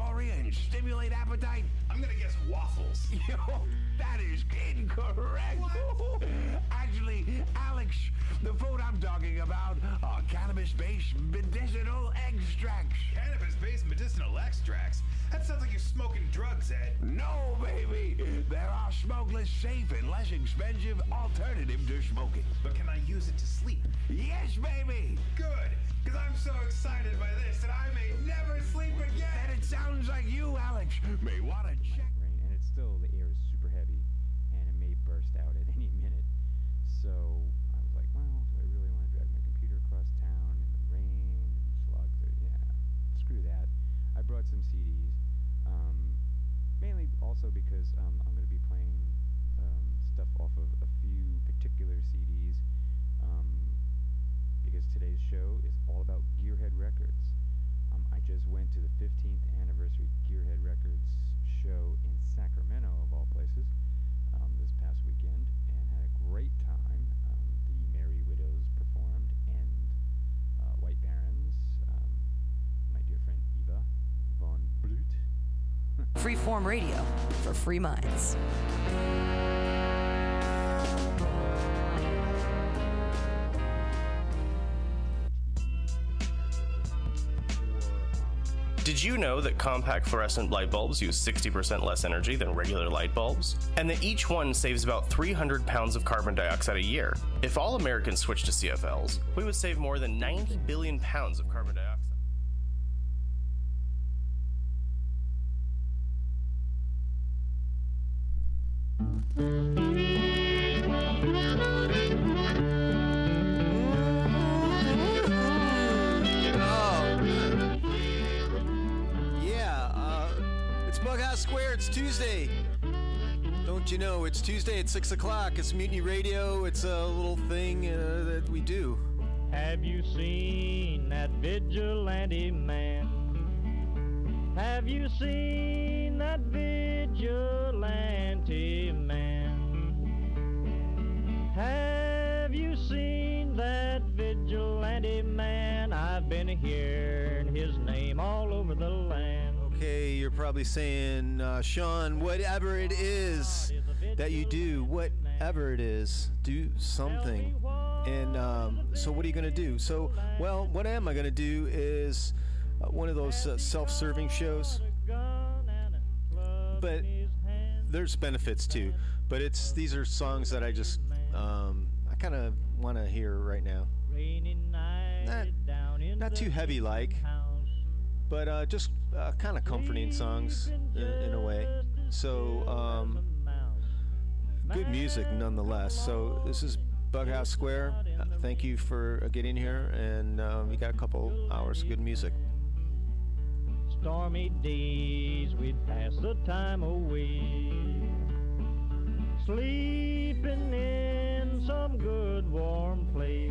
euphoria and stimulate appetite? I'm gonna guess waffles. Yo, that is incorrect. What? Actually, Alex, the food I'm talking about are cannabis-based medicinal extracts. Cannabis-based medicinal extracts? That sounds like you're smoking drugs, Ed. No, baby. There are smokeless, safe, and less expensive alternative to smoking. But can I use it to sleep? Yes, baby. Good, because I'm so excited by this that I may never sleep again. And it sounds like you, Alex, may want to check. And it's still, the air is super heavy, and it may burst out at any minute. So I was like, well, do I really want to drag my computer across town in the rain and slog through? Yeah, screw that. I brought some CDs, mainly also because I'm going to be playing stuff off of a few particular CDs, because today's show is all about Gearhead Records. I just went to the 15th anniversary Gearhead Records show in Sacramento, of all places, this past weekend, and had a great time. The Merry Widows performed, and White Barons, my dear friend Eva von Blut. Freeform Radio for free minds. Did you know that compact fluorescent light bulbs use 60% less energy than regular light bulbs? And that each one saves about 300 pounds of carbon dioxide a year. If all Americans switched to CFLs, we would save more than 90 billion pounds of carbon dioxide. Tuesday. Don't you know, it's Tuesday at 6 o'clock. It's Mutiny Radio. It's a little thing that we do. Have you seen that vigilante man? Have you seen that vigilante man? Have you seen that vigilante man? I've been hearing his name all over the land. Okay, you're probably saying, Sean, whatever it is that you do, whatever it is, do something. And so what are you going to do? So, well, what am I going to do is one of those self-serving shows. But there's benefits, too. But these are songs that I just, I kind of want to hear right now. Not too heavy-like. But just kind of comforting songs in a way. So good music nonetheless. So this is Bughouse Square. Thank you for getting here, and we got a couple hours of good music. Stormy days, we'd pass the time away, sleeping in some good warm place.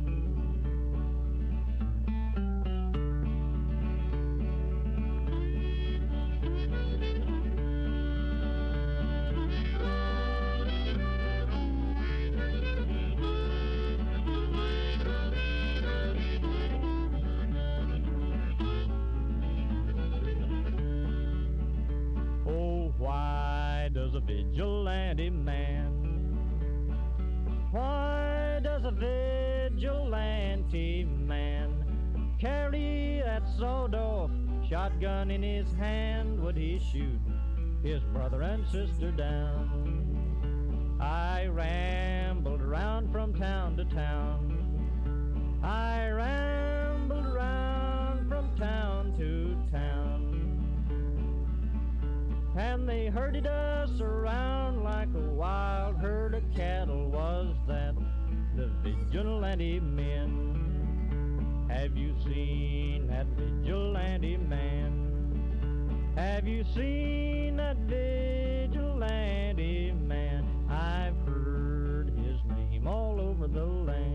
Why does a vigilante man, why does a vigilante man carry that sawed-off shotgun in his hand? Would he shoot his brother and sister down? I rambled around from town to town. I rambled around from town to town. And they herded us around like a wild herd of cattle. Was that the vigilante men? Have you seen that vigilante man? Have you seen that vigilante man? I've heard his name all over the land.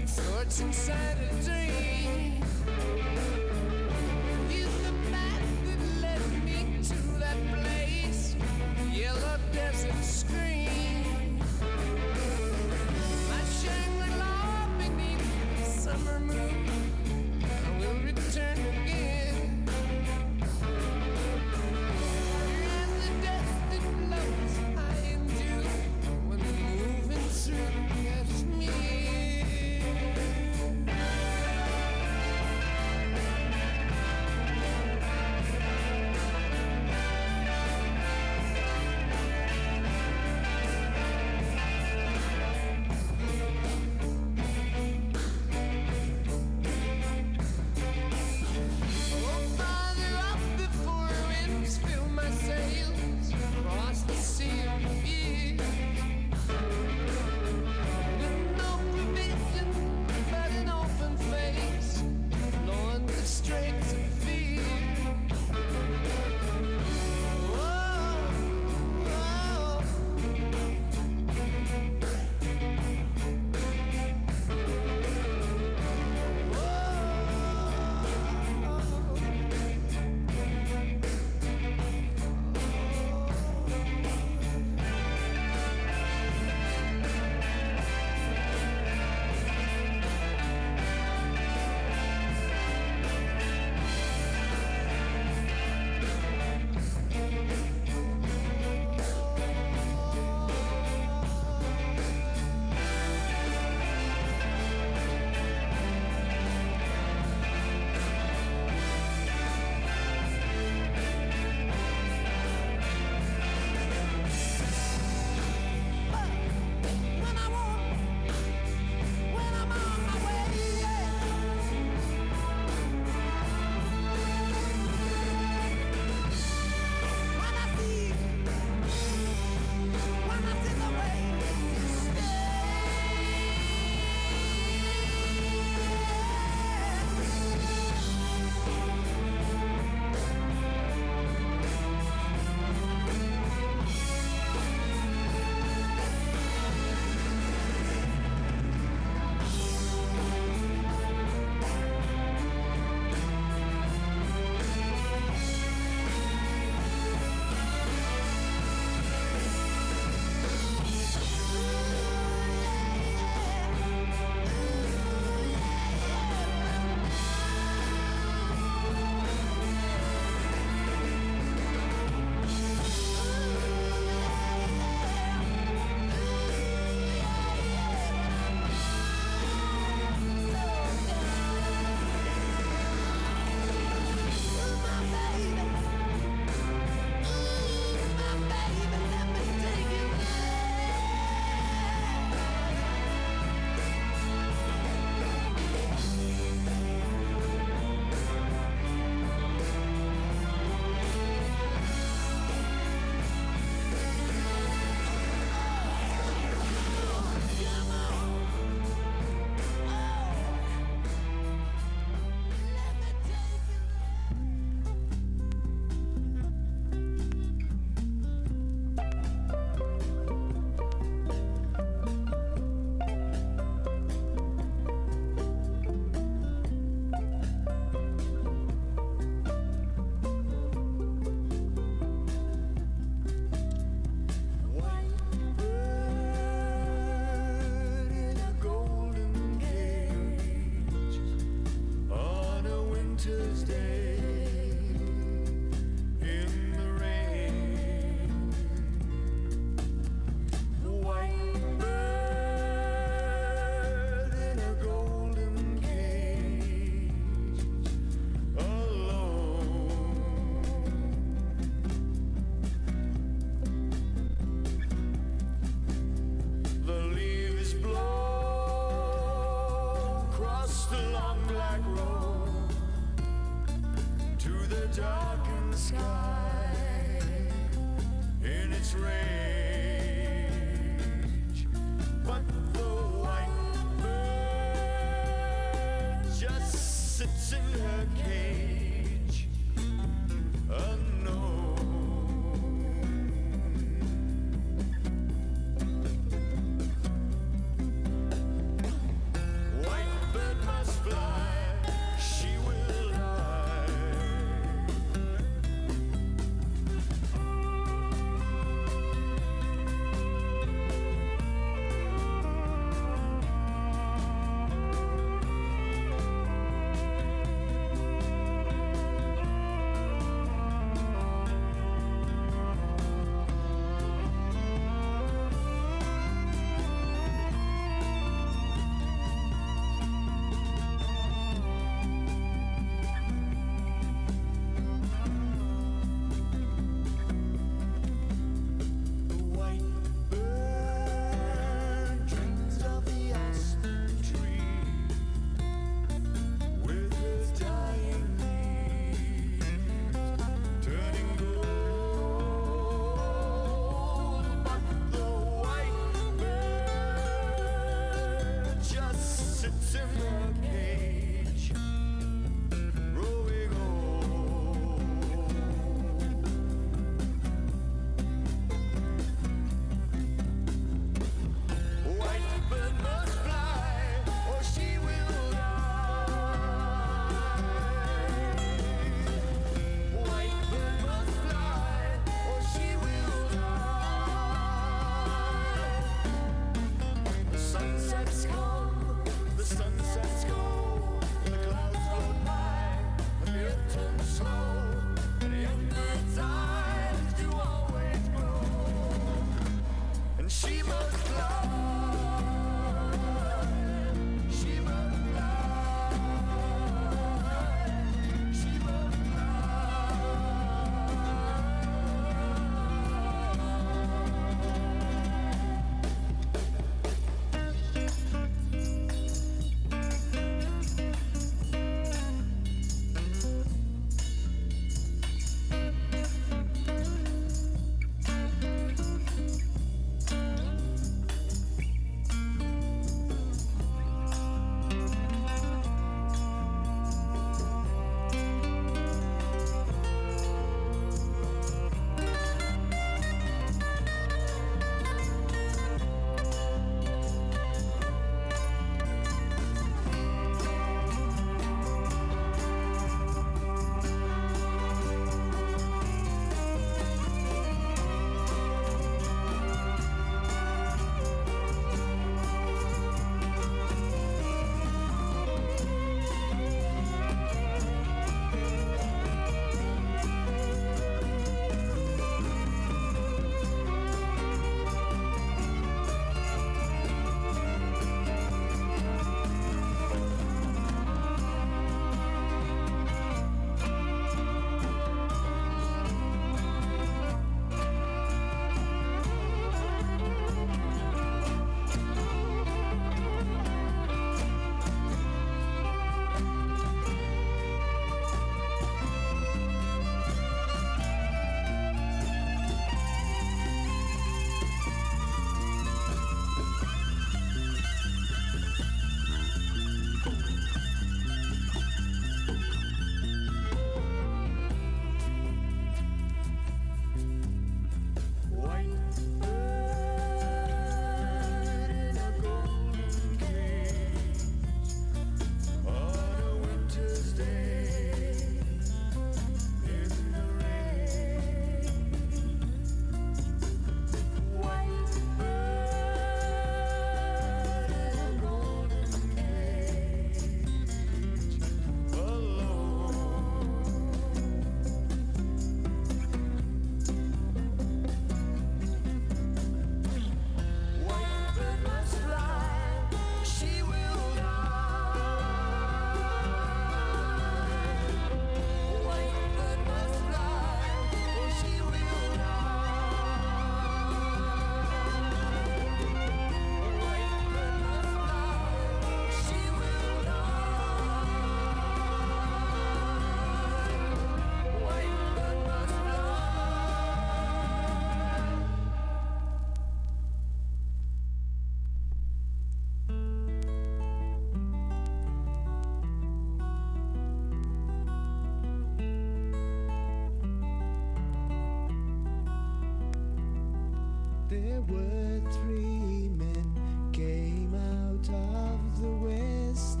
There were three men came out of the west,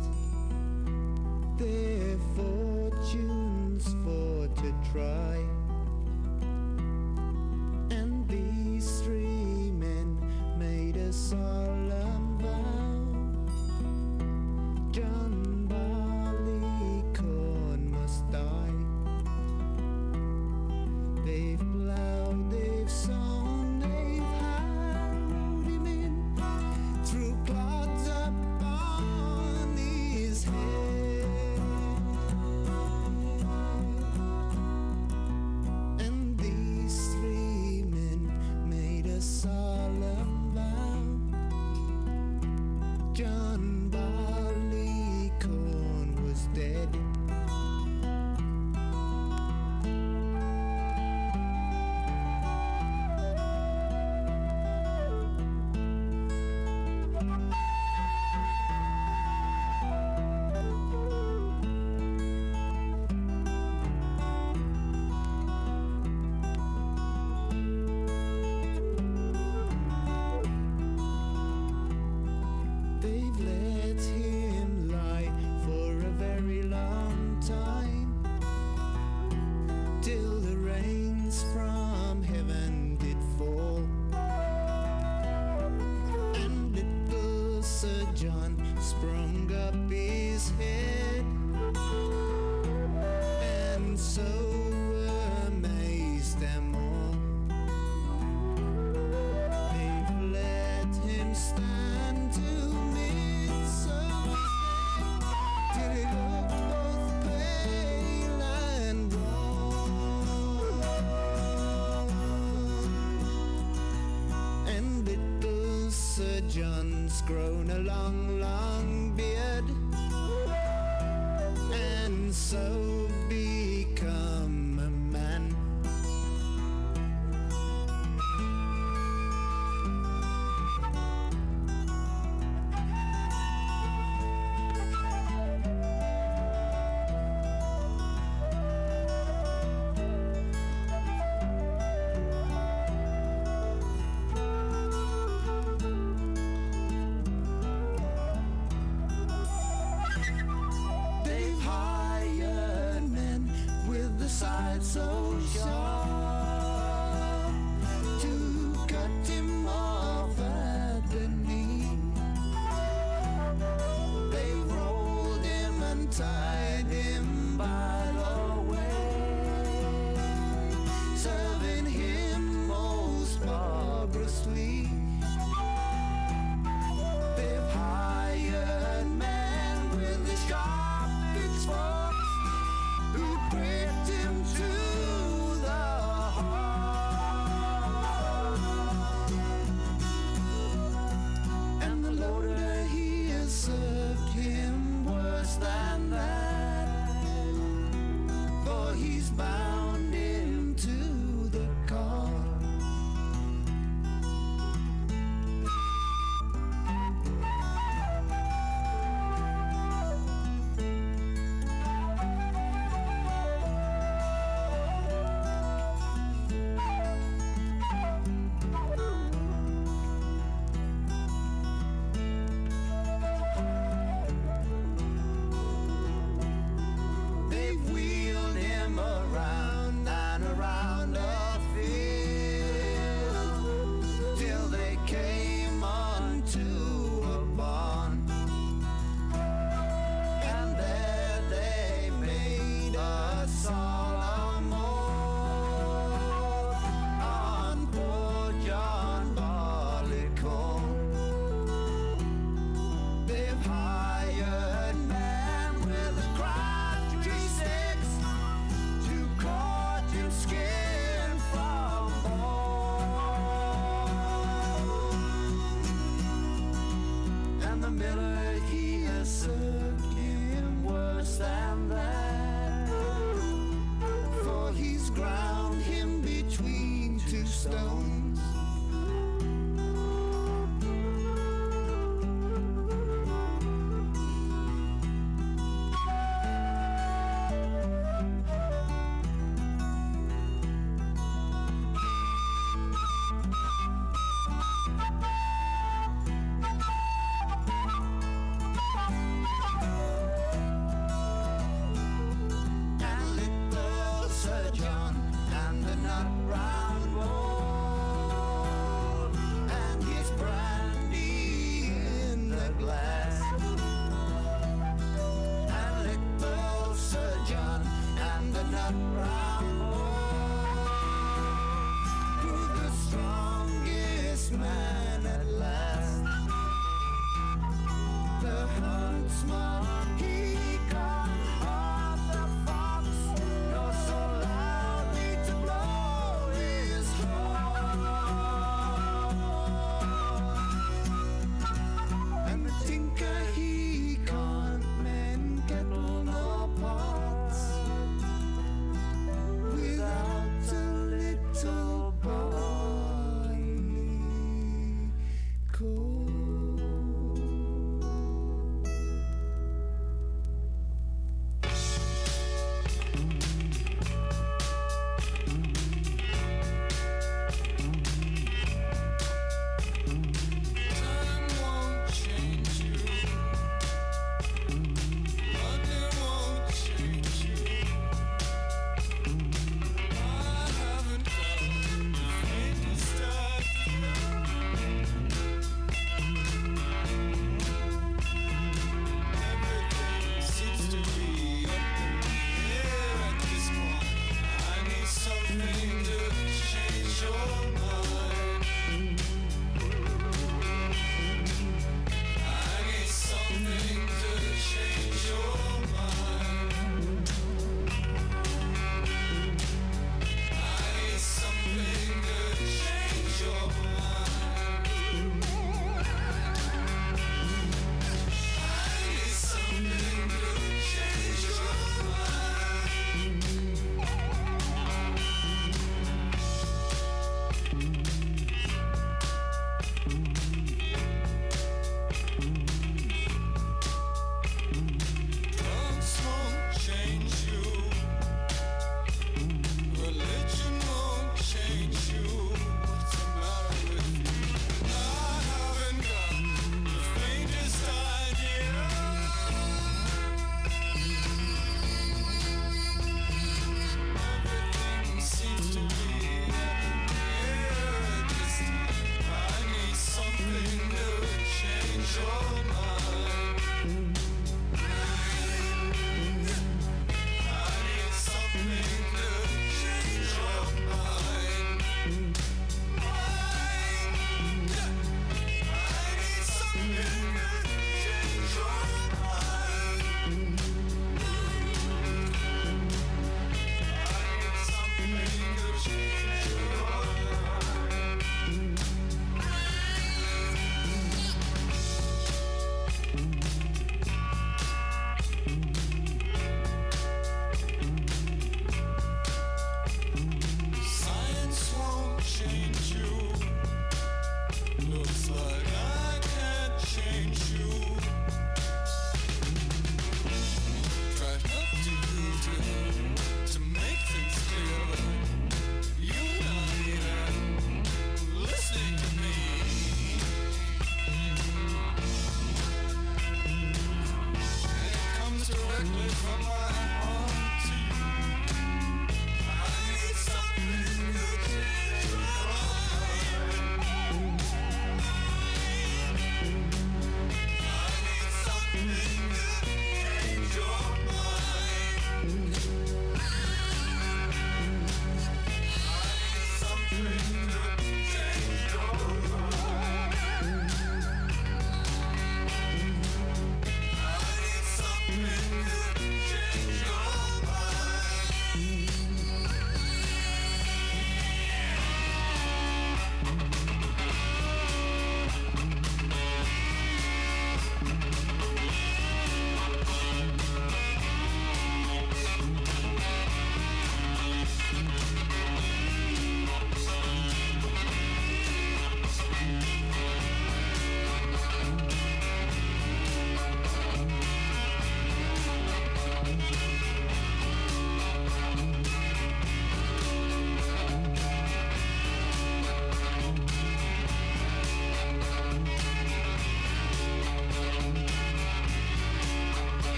their fortunes for to try, and these three men made a solemn vow, John Barleycorn must die. They've plowed, they've sown, grown a long, long beard, and so become a man.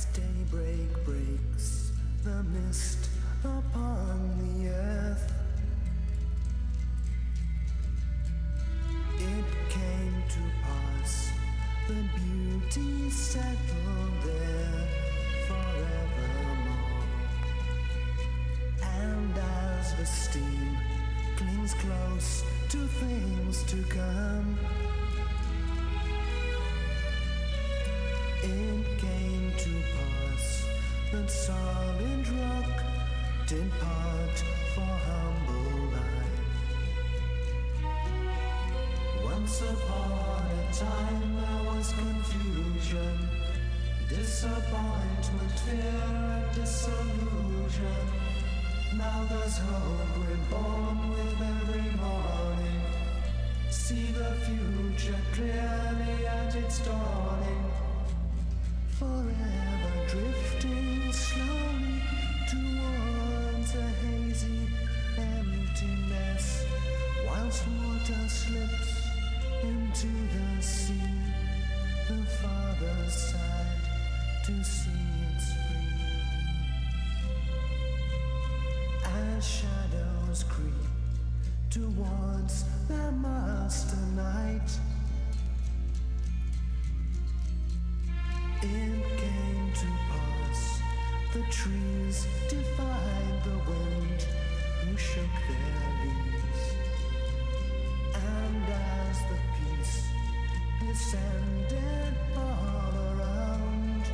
as daybreak breaks the mist upon the earth. It came to pass, the beauty settled there forevermore. And as the steam clings close to things to come, it came to pass that solid rock did part for humble life. Once upon a time there was confusion, disappointment, fear and disillusion. Now there's hope reborn with every morning. See the future clearly at its dawning. Forever drifting slowly towards a hazy emptiness, whilst water slips into the sea, the farther side to see it's free. As shadows creep towards their master night, it came to pass, the trees defied the wind who shook their leaves. And as the peace descended all around,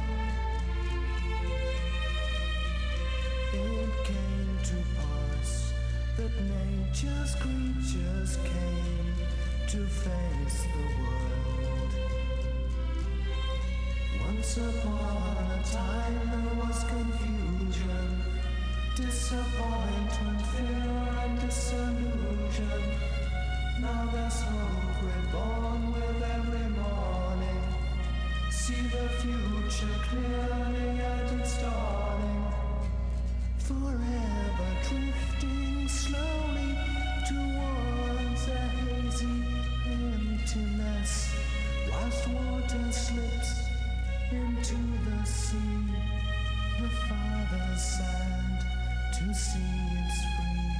it came to pass that nature's creatures came to face the world. Once upon a time there was confusion, disappointment, fear and disillusion. Now there's hope reborn with every morning. See the future clearly at its dawning. Forever drifting slowly towards a hazy emptiness, whilst water slips into the sea, the farther sand to see it's free.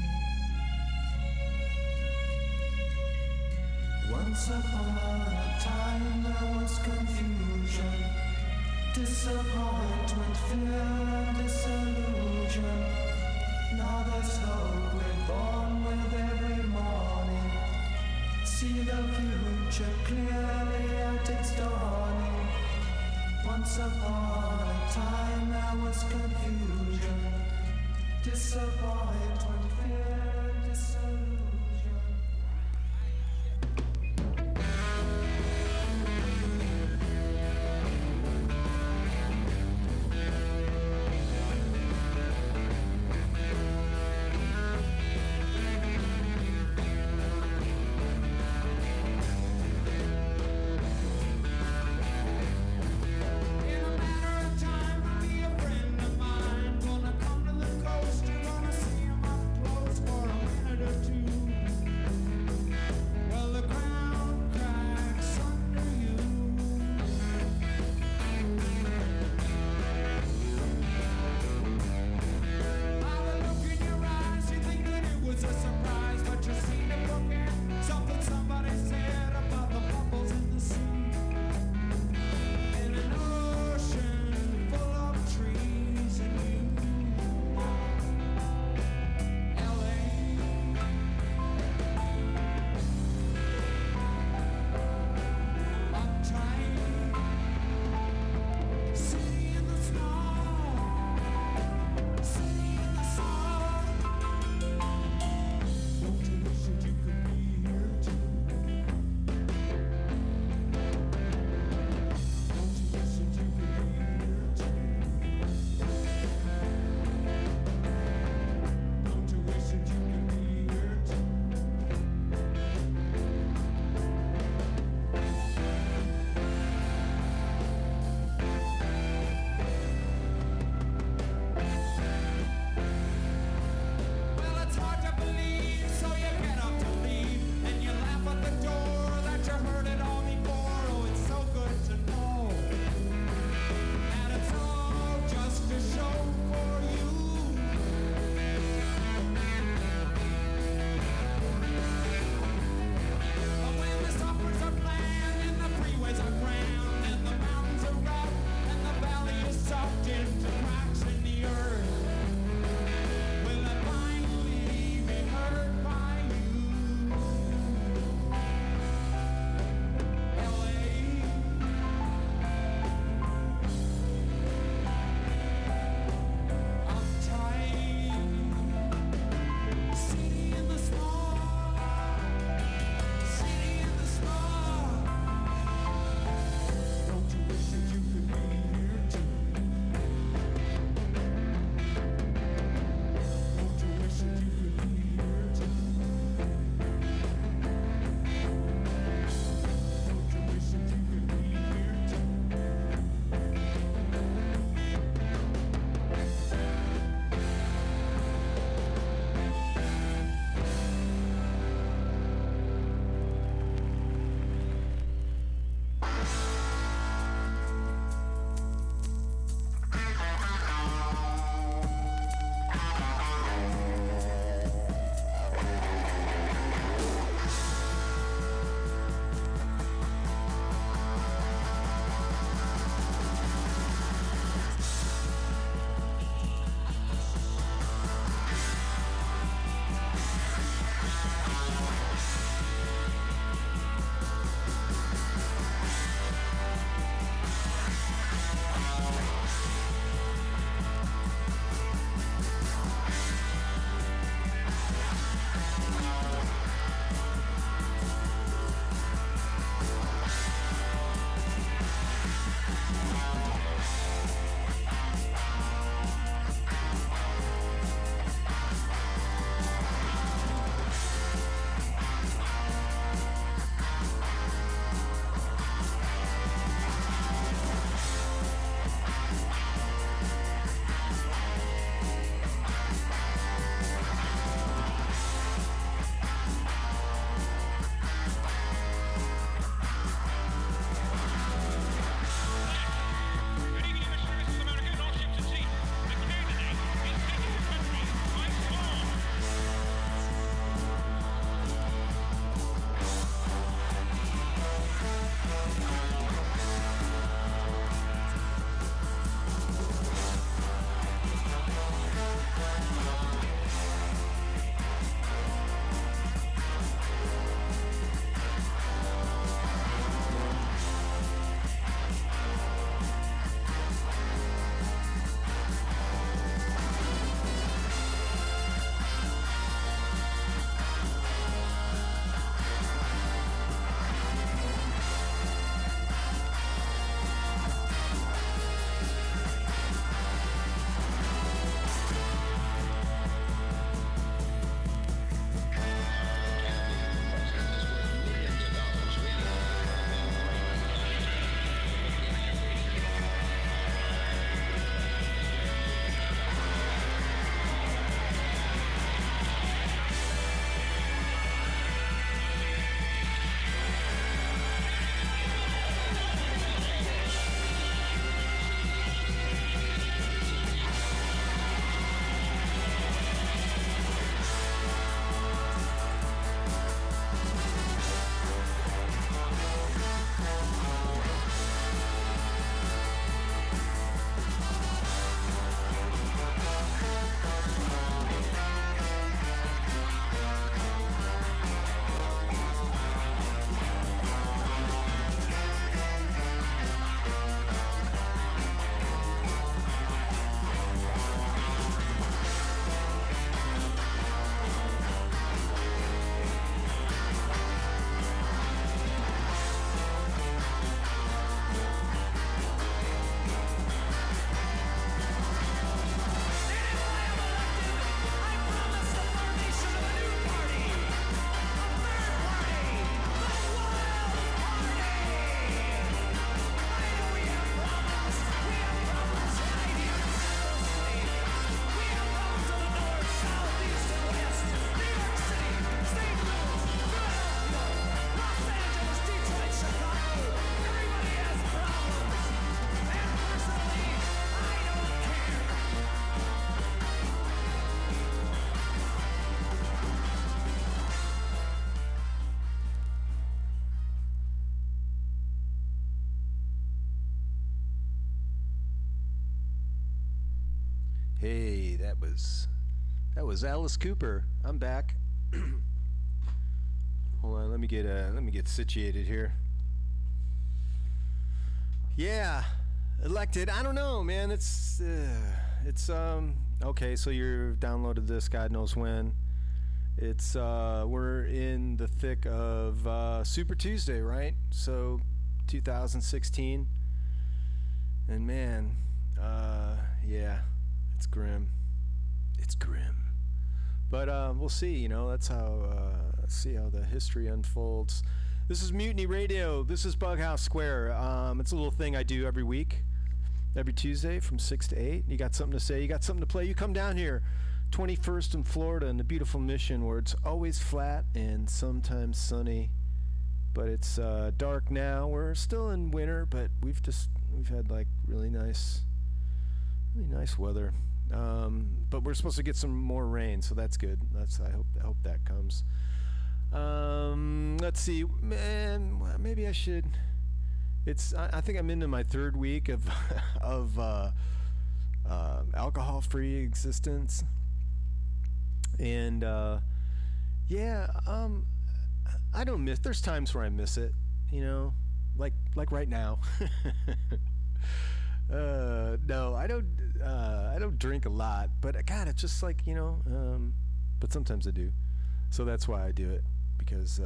Once upon a time there was confusion, disappointment, fear and disillusion. Now there's hope reborn with every morning. See the future clearly at its dawning. Once upon a time there was confusion, disappointment, fear and disillusion. Let's go. That was Alice Cooper. I'm back. Hold on, let me get situated here. Yeah, elected. I don't know, man. It's okay. So you've downloaded this, God knows when. It's we're in the thick of Super Tuesday, right? So 2016, and man, yeah, it's grim, but we'll see, you know. That's how see how the history unfolds. This is Mutiny Radio. This is Bughouse Square. It's a little thing I do every week, every Tuesday from 6 to 8. You got something to say, you got something to play, you come down here, 21st in Florida, in the beautiful Mission, where it's always flat and sometimes sunny, but it's dark now. We're still in winter, but we've had like really nice weather. But we're supposed to get some more rain, so that's good. I hope that comes. Let's see, man. Maybe I should. I think I'm into my third week of of alcohol-free existence, and yeah, I don't miss. There's times where I miss it, you know, like right now. No, I don't drink a lot, but God, it's just like, you know. But sometimes I do, so that's why I do it, because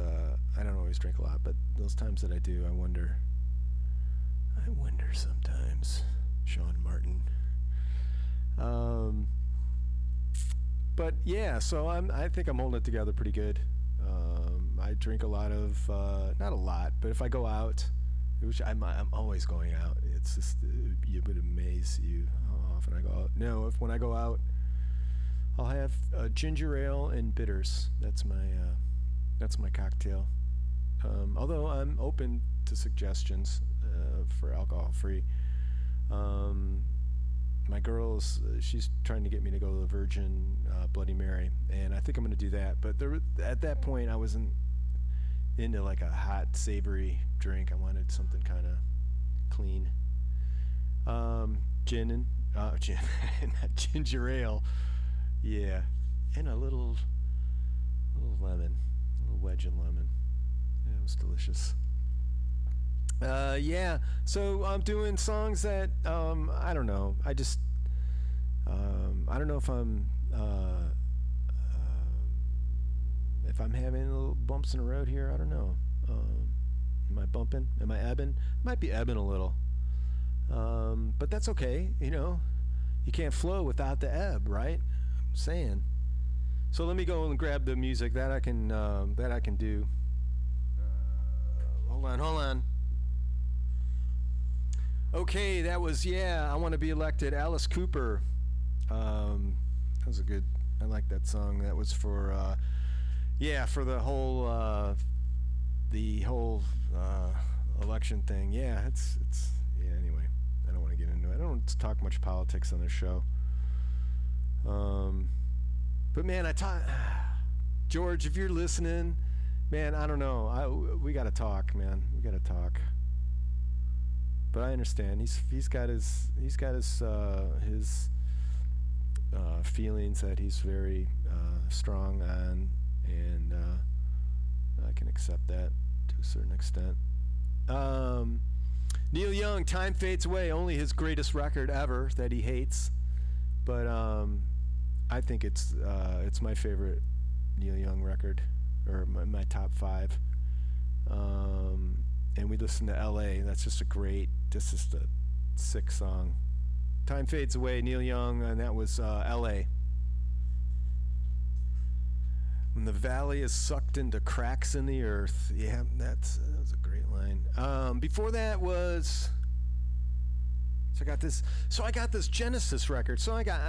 I don't always drink a lot. But those times that I do, I wonder sometimes, Sean Martin. But yeah, so I think I'm holding it together pretty good. I drink a lot of, not a lot, but if I go out, which I'm always going out, it's just, it would amaze you how often I go out. No, when I go out, I'll have ginger ale and bitters. That's my cocktail. Although I'm open to suggestions for alcohol-free. My girl's, she's trying to get me to go to the Virgin Bloody Mary, and I think I'm going to do that. But at that point, I wasn't into like a hot, savory drink. I wanted something kind of clean. Gin and that ginger ale, yeah, and a little lemon, a little wedge of lemon. Yeah, it was delicious. Yeah, so I'm doing songs that, I don't know, I just, I don't know if I'm, having little bumps in the road here, I don't know, am I bumping, am I ebbing, might be ebbing a little, but that's okay, you know, you can't flow without the ebb, right, I'm saying, so let me go and grab the music that I can do, hold on, okay, that was, yeah, I Want to Be Elected, Alice Cooper. That was I like that song. That was for, yeah, for the whole election thing. Yeah, it's, yeah, anyway, I don't want to get into it. I don't want to talk much politics on this show. But man, George, if you're listening, man, I don't know. We got to talk, man. We got to talk. But I understand he's got his feelings that he's very strong on, and I can accept that to a certain extent. Neil Young, Time Fades Away, only his greatest record ever that he hates, but I think it's my favorite Neil Young record, or my top five. And we listened to L.A., and that's just a great, this is the sick song. Time Fades Away, Neil Young, and that was L.A. When the valley is sucked into cracks in the earth. Yeah, that was a great line. Before that was, so I got this Genesis record. So I got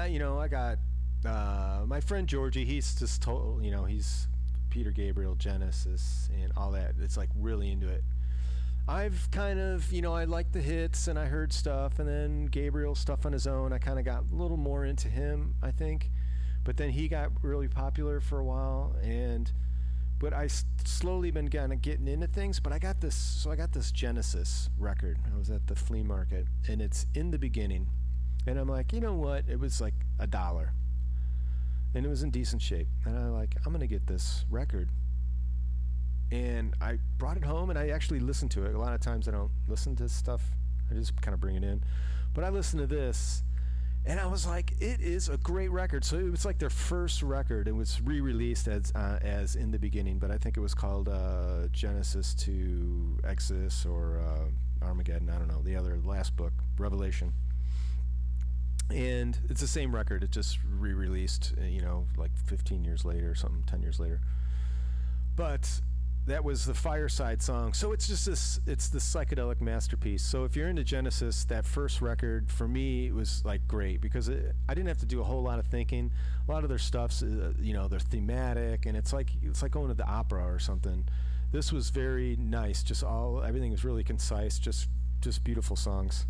my friend Georgie, he's just total, you know, he's Peter Gabriel, Genesis, and all that. It's like really into it. I've kind of, you know, I liked the hits, and I heard stuff, and then Gabriel stuff on his own. I kind of got a little more into him, I think, but then he got really popular for a while, but I slowly been kind of getting into things. But I got this Genesis record. I was at the flea market, and it's In the Beginning, and I'm like, you know what? It was like $1. and it was in decent shape. And I like, I'm gonna get this record. And I brought it home and I actually listened to it. A lot of times I don't listen to stuff. I just kind of bring it in. But I listened to this and I was like, it is a great record. So it was like their first record. It was re-released as In the Beginning, but I think it was called Genesis to Exodus or Armageddon. I don't know, the other last book, Revelation. And it's the same record. It just re-released, you know, like 15 years later or something, 10 years later. But that was the Fireside Song. So it's just this, it's the psychedelic masterpiece. So if you're into Genesis, that first record, for me, it was like great because it, I didn't have to do a whole lot of thinking. A lot of their stuff's, you know, they're thematic and it's like going to the opera or something. This was very nice. Just everything was really concise, just beautiful songs.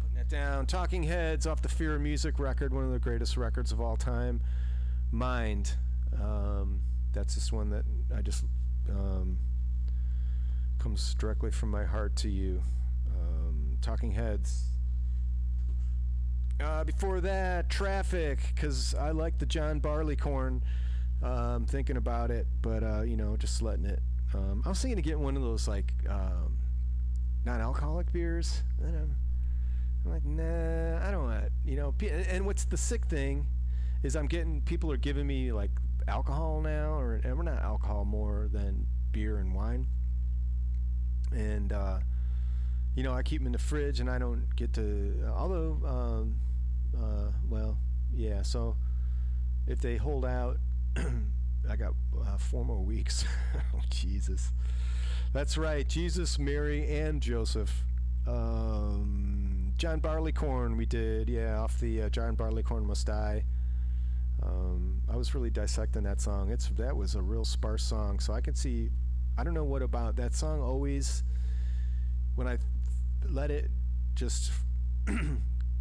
Putting that down. Talking Heads off the Fear of Music record, one of the greatest records of all time. Mind. That's just one that I just comes directly from my heart to you. Talking Heads. Before that, Traffic, because I like the John Barleycorn. I'm thinking about it, but you know, just letting it. I was thinking to get one of those like non-alcoholic beers, and I'm like, nah, I don't want it. You know, and what's the sick thing is people are giving me like alcohol now, and we're not alcohol more than beer and wine, and you know, I keep them in the fridge and I don't get to, although well, yeah, so if they hold out I got 4 more weeks. Oh, Jesus, that's right, Jesus, Mary and Joseph. John Barleycorn we did, yeah, off the John Barleycorn Must Die. I was really dissecting that song. That was a real sparse song, so I can see, I don't know what about that song always, when I let it just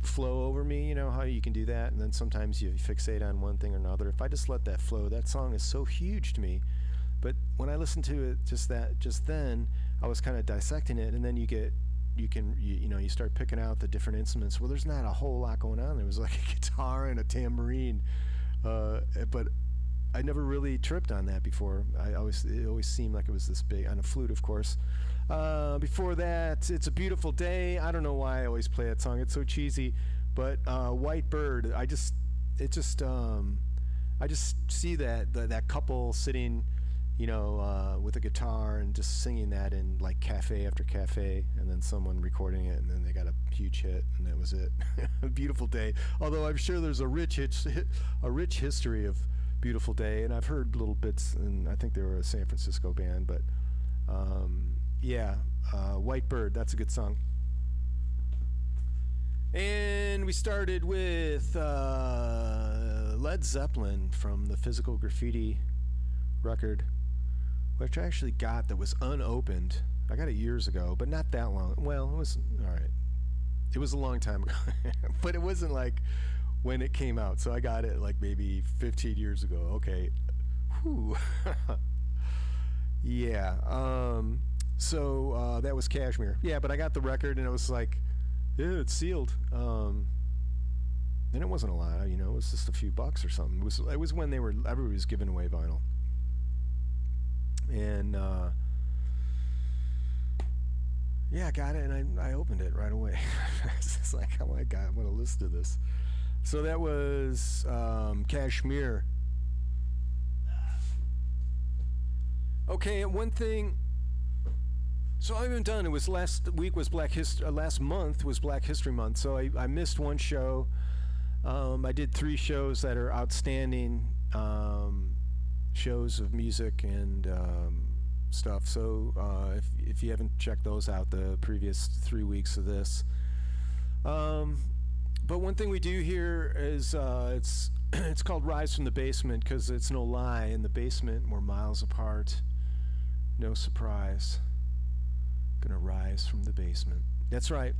flow over me, you know how you can do that, and then sometimes you fixate on one thing or another. If I just let that flow, that song is so huge to me, but when I listened to it just then, I was kind of dissecting it, and then you start picking out the different instruments. Well, there's not a whole lot going on. There was like a guitar and a tambourine, but I never really tripped on that before. It always seemed like it was this big, on a flute, of course. Before that, It's a Beautiful Day. I don't know why I always play that song. It's so cheesy, but White Bird. I just see that couple sitting, you know, with a guitar and just singing that in like cafe after cafe, and then someone recording it, and then they got a huge hit, and that was it. A Beautiful Day. Although I'm sure there's a rich history of Beautiful Day, and I've heard little bits, and I think they were a San Francisco band, but yeah, White Bird. That's a good song. And we started with Led Zeppelin from the Physical Graffiti record, which I actually got, that was unopened. I got it years ago, but not that long. Well, it was all right. It was a long time ago, but it wasn't like when it came out. So I got it like maybe 15 years ago. Okay. Whew. Yeah. So that was Kashmir. Yeah, but I got the record and it was like, it's sealed. And it wasn't a lot. You know, it was just a few bucks or something. It was when everybody was giving away vinyl. And yeah, I got it and I opened it right away. It's like, oh my God, I want to listen to this. So that was Kashmir. Okay, one thing. So I haven't done. It was last month was Black History Month. So I missed one show. I did 3 shows that are outstanding. Shows of music and stuff. So if you haven't checked those out, the previous 3 weeks of this. But one thing we do here is it's called Rise From The Basement, because it's no lie. In the basement, we're miles apart. No surprise. Gonna rise from the basement. That's right.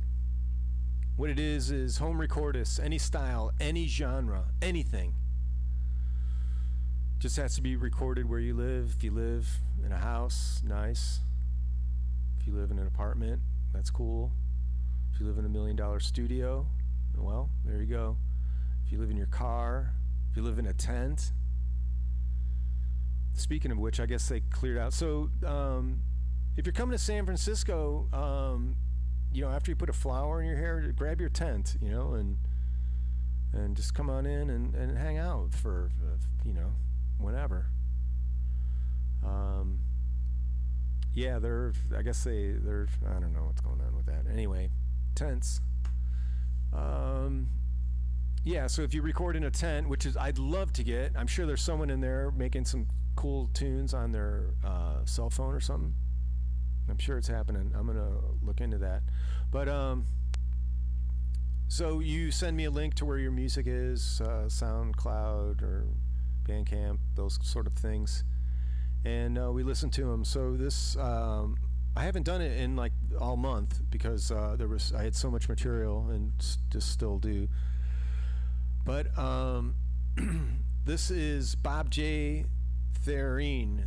What it is home recordists, any style, any genre, anything. Just has to be recorded where you live. If you live in a house, nice. If you live in an apartment, that's cool. If you live in a $1 million studio, well, there you go. If you live in your car, If you live in a tent. Speaking of which, I guess they cleared out. So if you're coming to San Francisco, you know, after you put a flower in your hair, grab your tent, you know, and just come on in and hang out for, you know, whenever. Yeah, I guess I don't know what's going on with that. Anyway, tents. Yeah, so if you record in a tent, which is, I'd love to get, I'm sure there's someone in there making some cool tunes on their cell phone or something. I'm sure it's happening. I'm going to look into that. But, so you send me a link to where your music is, SoundCloud or Bandcamp, those sort of things. And we listen to them. So this, I haven't done it in like all month because I had so much material and just still do. But this is Bob J Therine.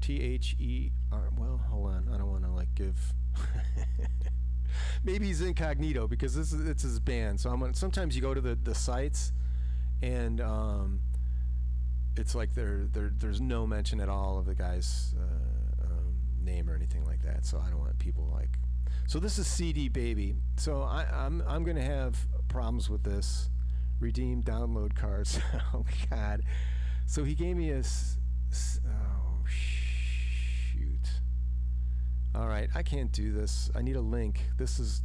T-H-E-R. Well, hold on. I don't want to like give. Maybe he's incognito because it's his band. So sometimes you go to the sites and. It's like there's no mention at all of the guy's name or anything like that, so I don't want people like. So this is CD Baby. So I'm gonna have problems with this. Redeem download cards. Oh God. So he gave me a. Oh shoot. All right, I can't do this. I need a link. This is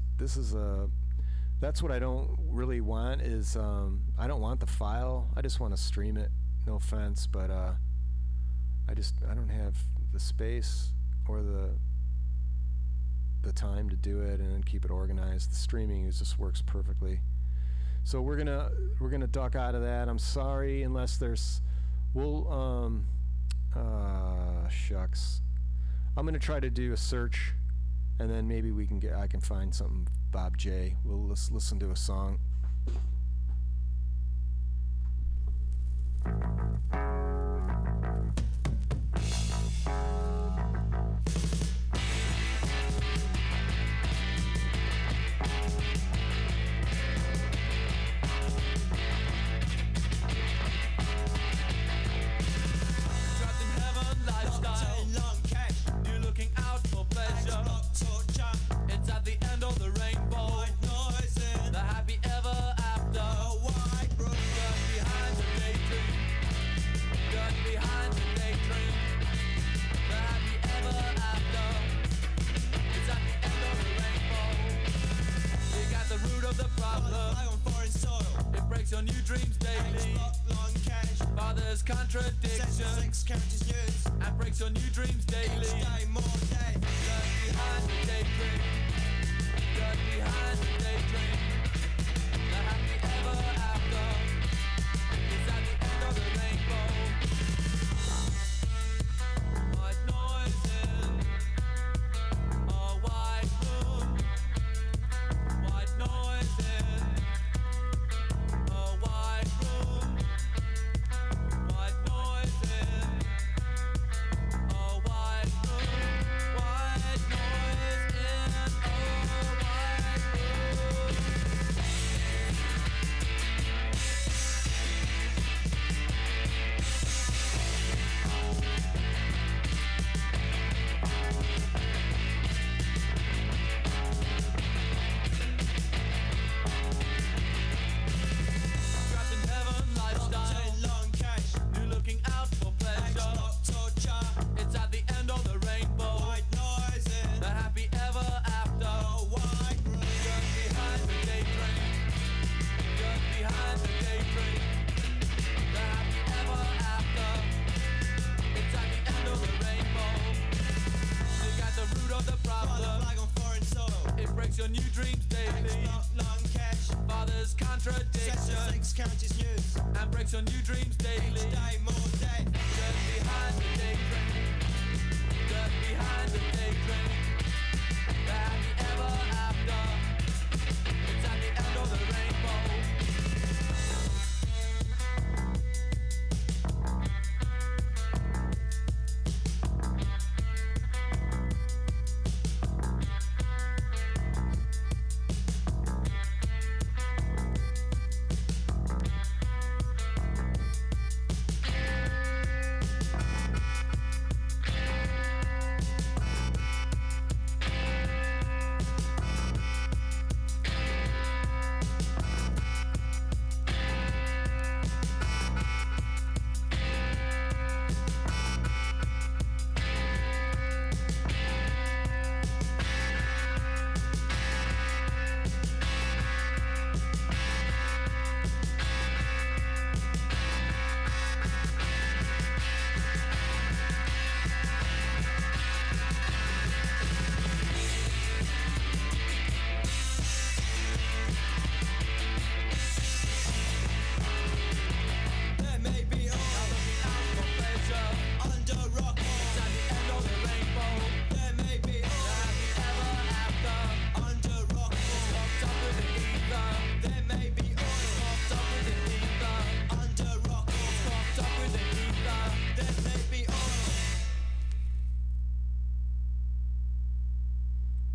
a. That's what I don't really want is I don't want the file. I just want to stream it. No offense, but I don't have the space or the time to do it and keep it organized. The streaming just works perfectly. So we're gonna duck out of that. I'm sorry unless there's shucks. I'm gonna try to do a search and then maybe I can find something. Bob J. Let's listen to a song.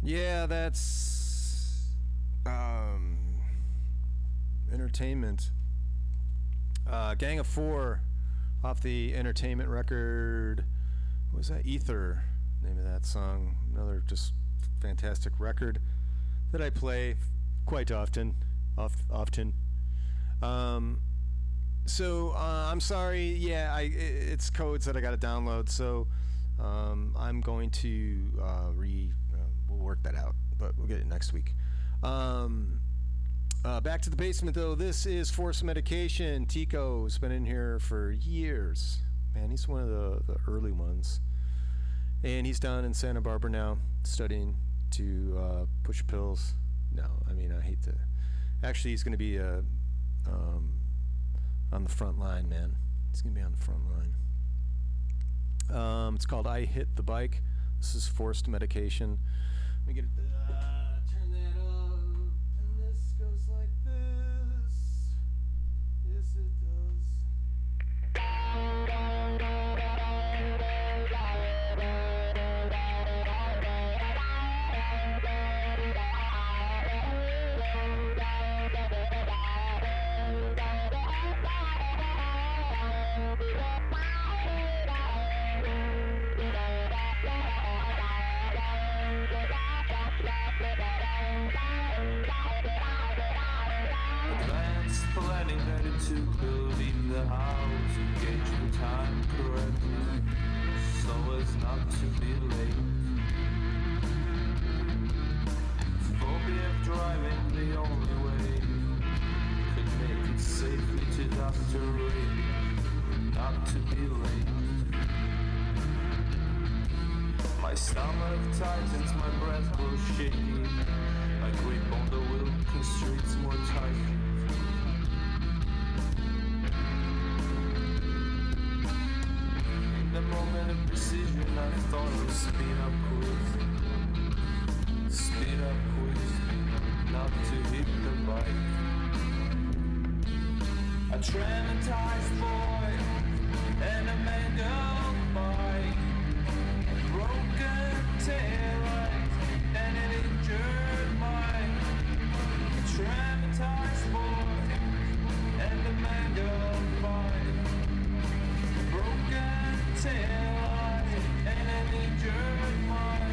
Yeah, that's Entertainment. Gang of Four off the Entertainment record. What was that? Ether, name of that song. Another just fantastic record that I play quite often. So I'm sorry. Yeah, it's codes that I got to download. So I'm going to we'll work that out, but we'll get it next week. Back to the basement, though. This is Forced Medication. Tico's been in here for years. Man, he's one of the early ones. And he's down in Santa Barbara now, studying to push pills. No, I mean, I hate to... Actually, he's going to be on the front line, man. He's going to be on the front line. It's called I Hit the Bike. This is Forced Medication. Let me get... turn that up. Goes like this. Yes, it to building the house and gauge the time correctly so as not to be late. Phobia of driving the only way could make it safely to Dr. Ray, not to be late. My stomach tightens, my breath grows shaky. My grip on the wheel constricts more tightly. The moment of precision I thought would speed up quick, not to hit the bike. A traumatized boy and a made up bike, a broken taillight and an injured mind. A traumatized boy and a made up bike, a broken taillight and an injured mind.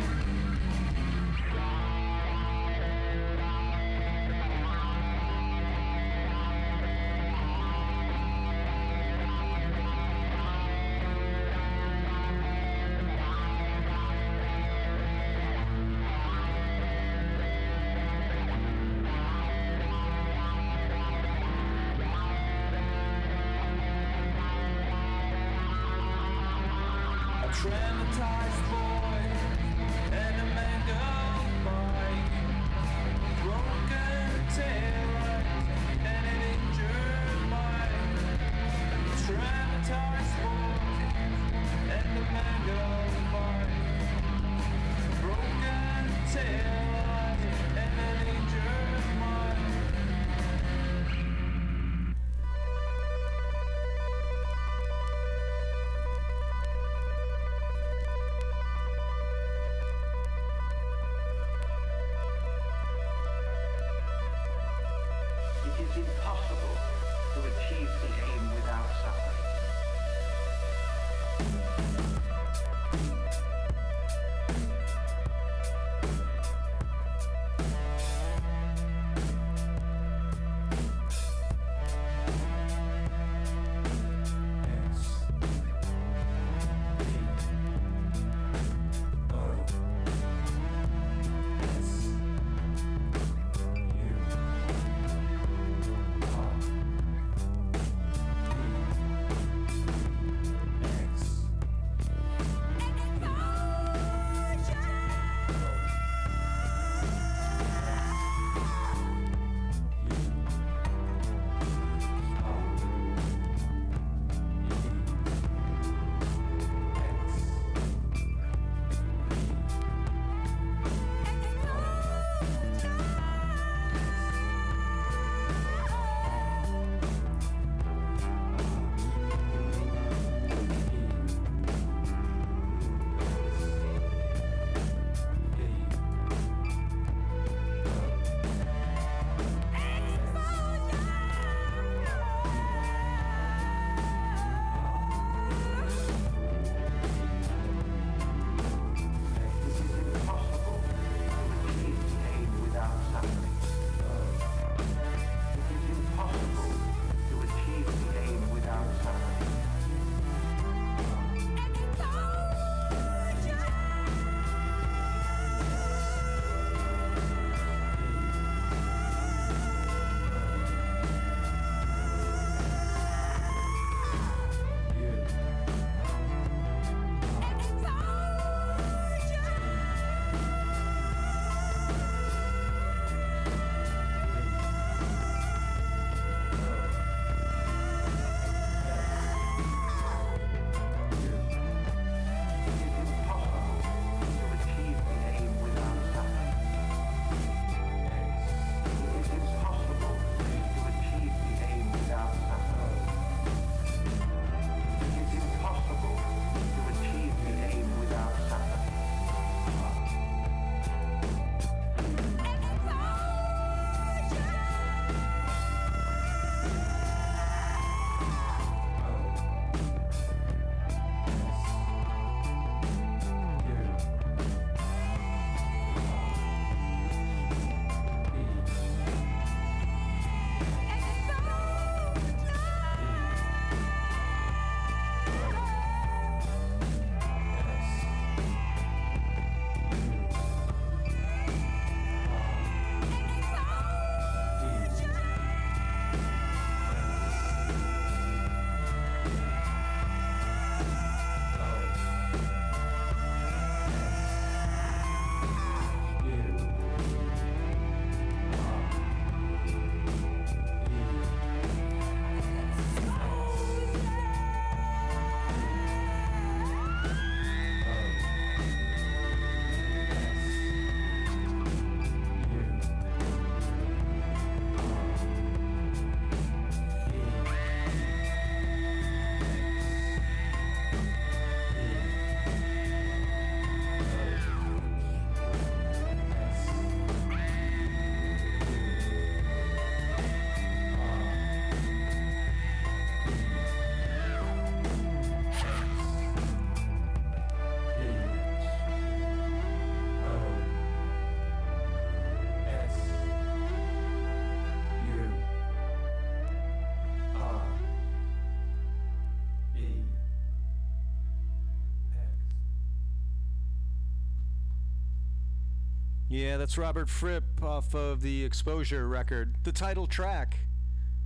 Yeah, that's Robert Fripp off of the Exposure record. The title track,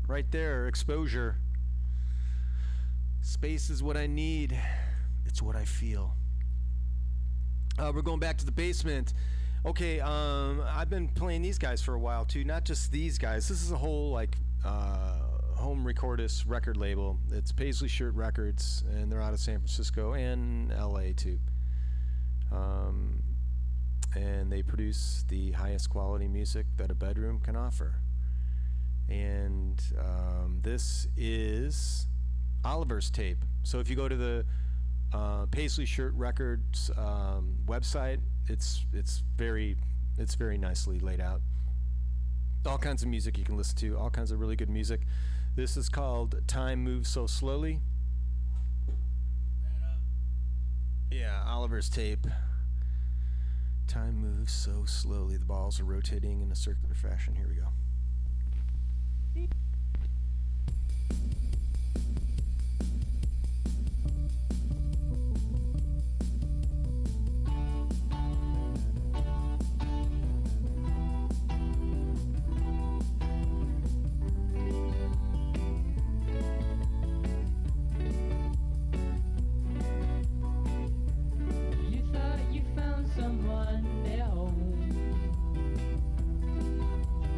right there, Exposure. Space is what I need. It's what I feel. We're going back to the basement. Okay, I've been playing these guys for a while, too. Not just these guys. This is a whole, like, home recordist record label. It's Paisley Shirt Records, and they're out of San Francisco and L.A., too. And they produce the highest quality music that a bedroom can offer. And this is Oliver's Tape. So if you go to the Paisley Shirt Records website, it's very nicely laid out. All kinds of music you can listen to, all kinds of really good music. This is called Time Moves So Slowly. Yeah, Oliver's Tape. Time moves so slowly. The balls are rotating in a circular fashion. Here we go.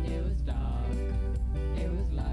It was dark, it was light.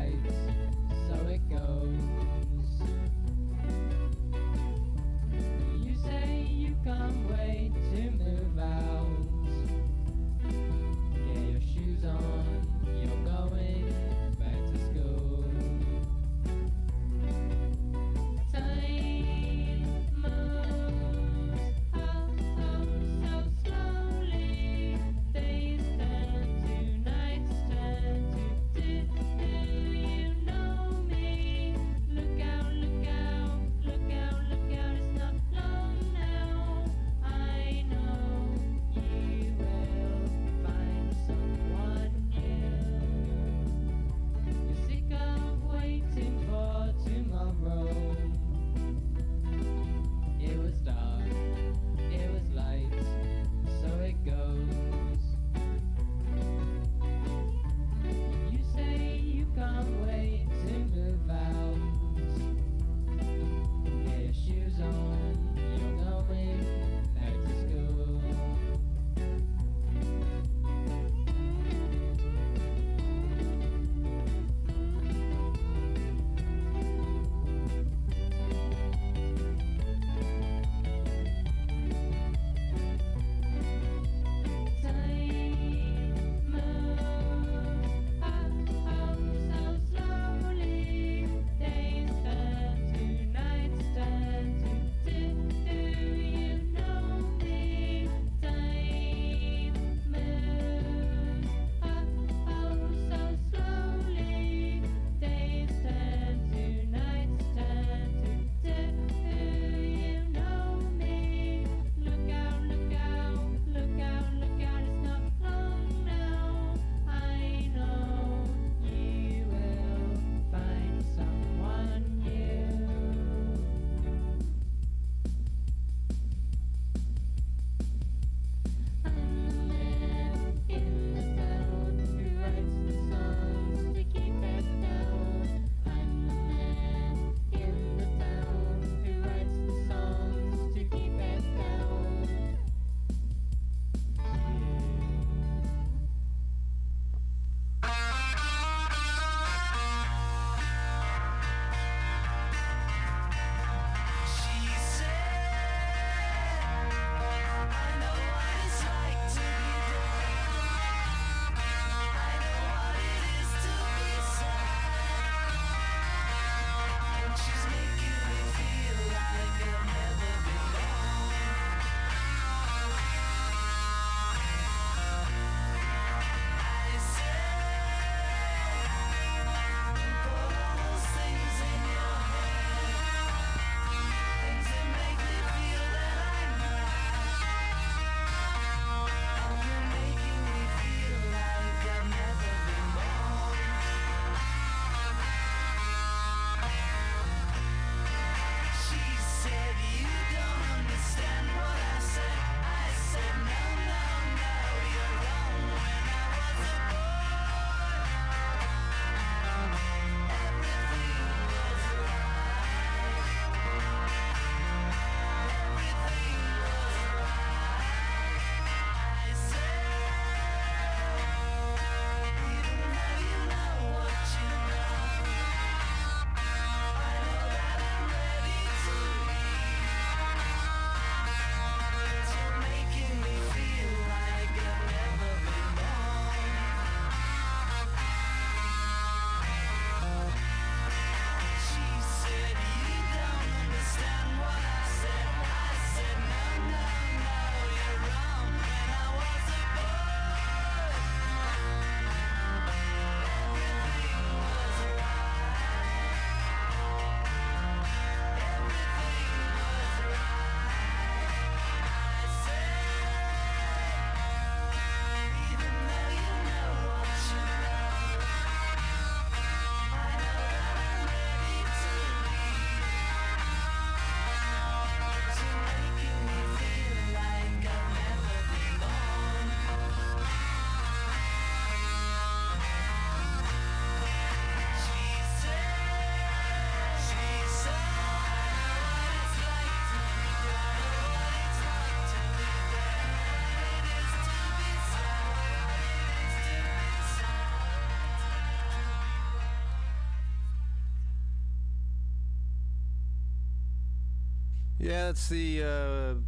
Yeah, that's the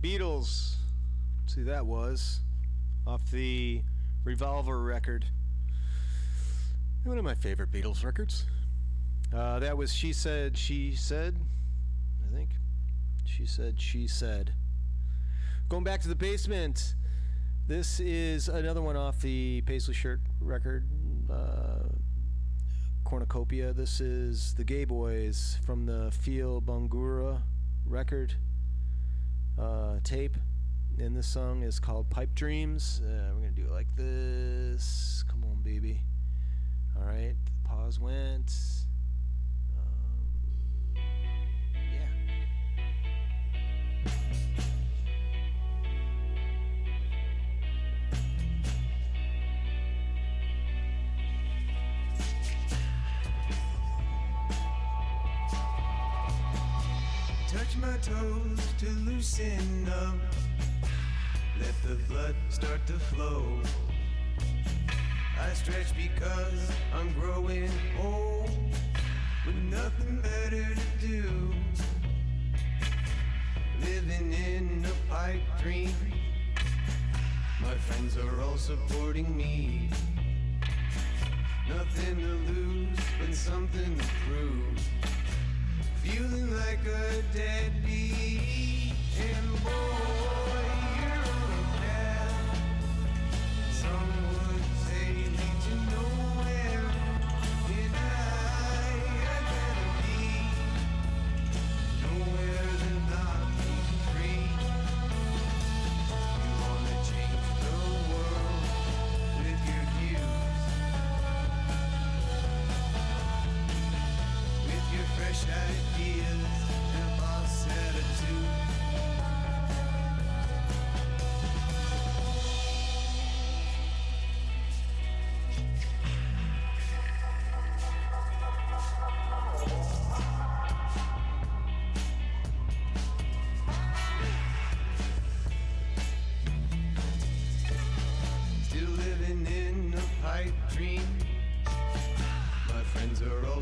Beatles. Let's see, that was off the Revolver record. One of my favorite Beatles records. That was She Said, She Said, I think. She Said, She Said. Going back to the basement. This is another one off the Paisley Shirt record, Cornucopia. This is The Gay Boys from the Feel Bangura record tape. And this song is called Pipe Dreams. We're going to do it like this. Come on, baby. All right. The pause went. My toes to loosen up, let the blood start to flow. I stretch because I'm growing old with nothing better to do. Living in a pipe dream, my friends are all supporting me. Nothing to lose and something to prove. Feeling like a deadbeat, and boy, you're on a path. Some would say lead to nowhere, and I gotta be nowhere than not being free. You wanna change the world with your views, with your fresh eyes.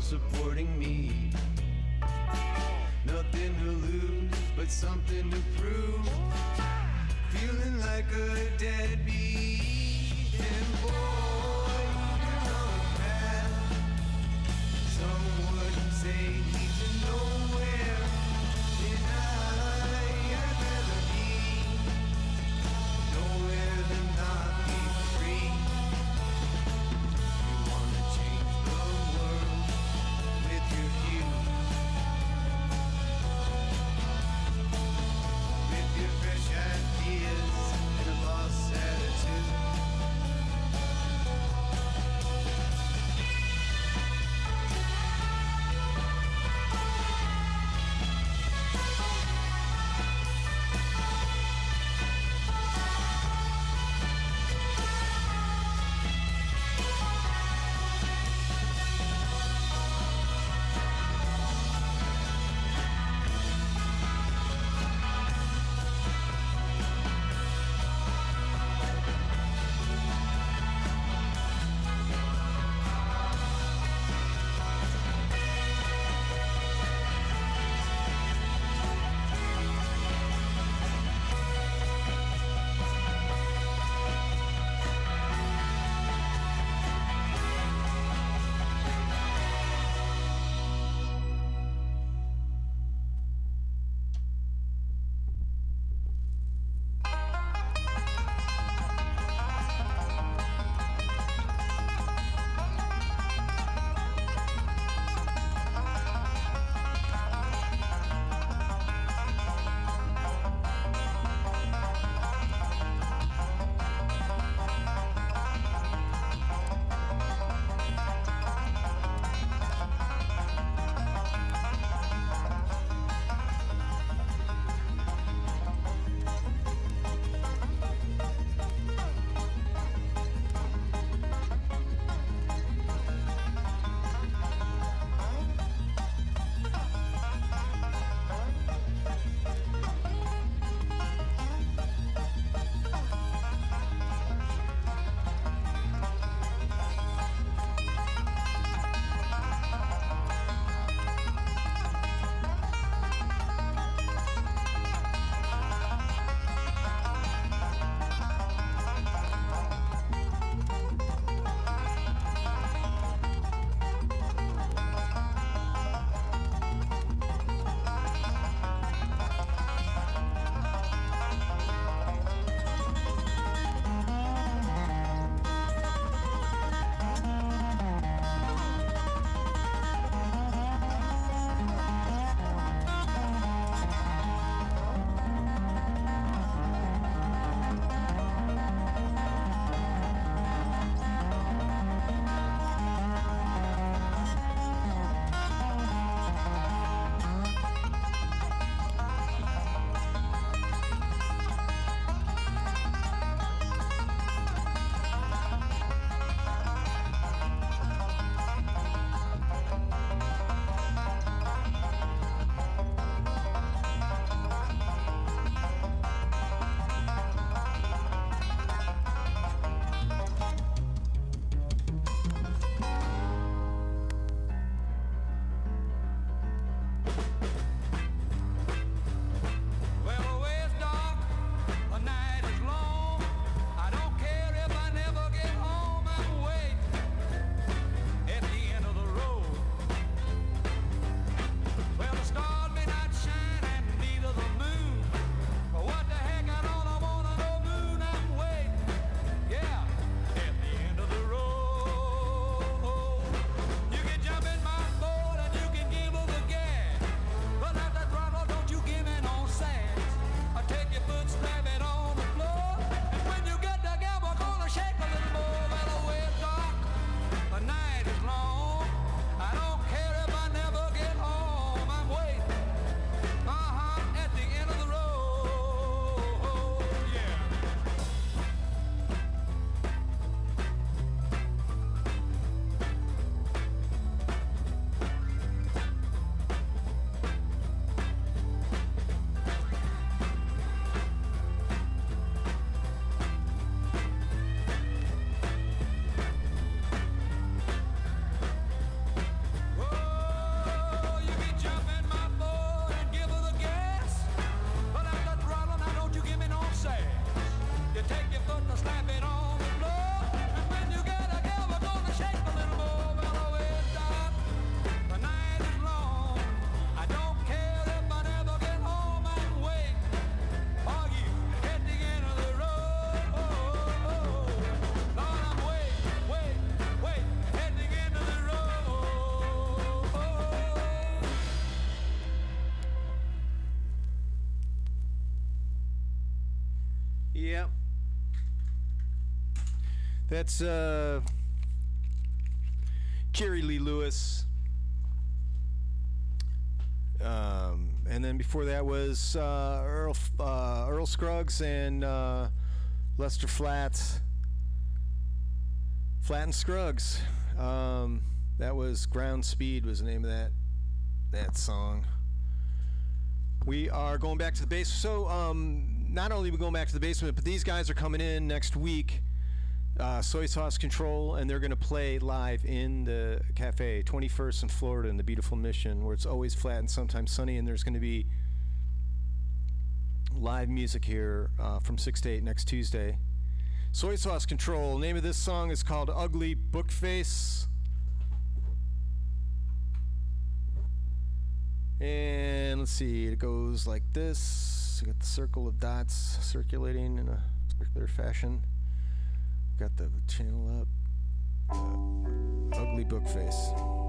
Supporting me, nothing to lose but something to prove, feeling like a deadbeat, and boy, you're on a path, some would say leads to nowhere, and I'd rather be nowhere than not be free. You wanna change the world with your Yep. That's Jerry Lee Lewis. And then before that was Earl Scruggs and Lester Flatt. Flatt and Scruggs. That was Ground Speed was the name of that song. We are going back to the basement. So not only are we going back to the basement, but these guys are coming in next week. Soy Sauce Control, and they're going to play live in the cafe, 21st in Florida in the beautiful Mission, where it's always flat and sometimes sunny, and there's going to be live music here from 6 to 8 next Tuesday. Soy Sauce Control, name of this song is called Ugly Bookface, and let's see, it goes like this. You got the circle of dots circulating in a circular fashion. Got the channel up. Ugly Bookface.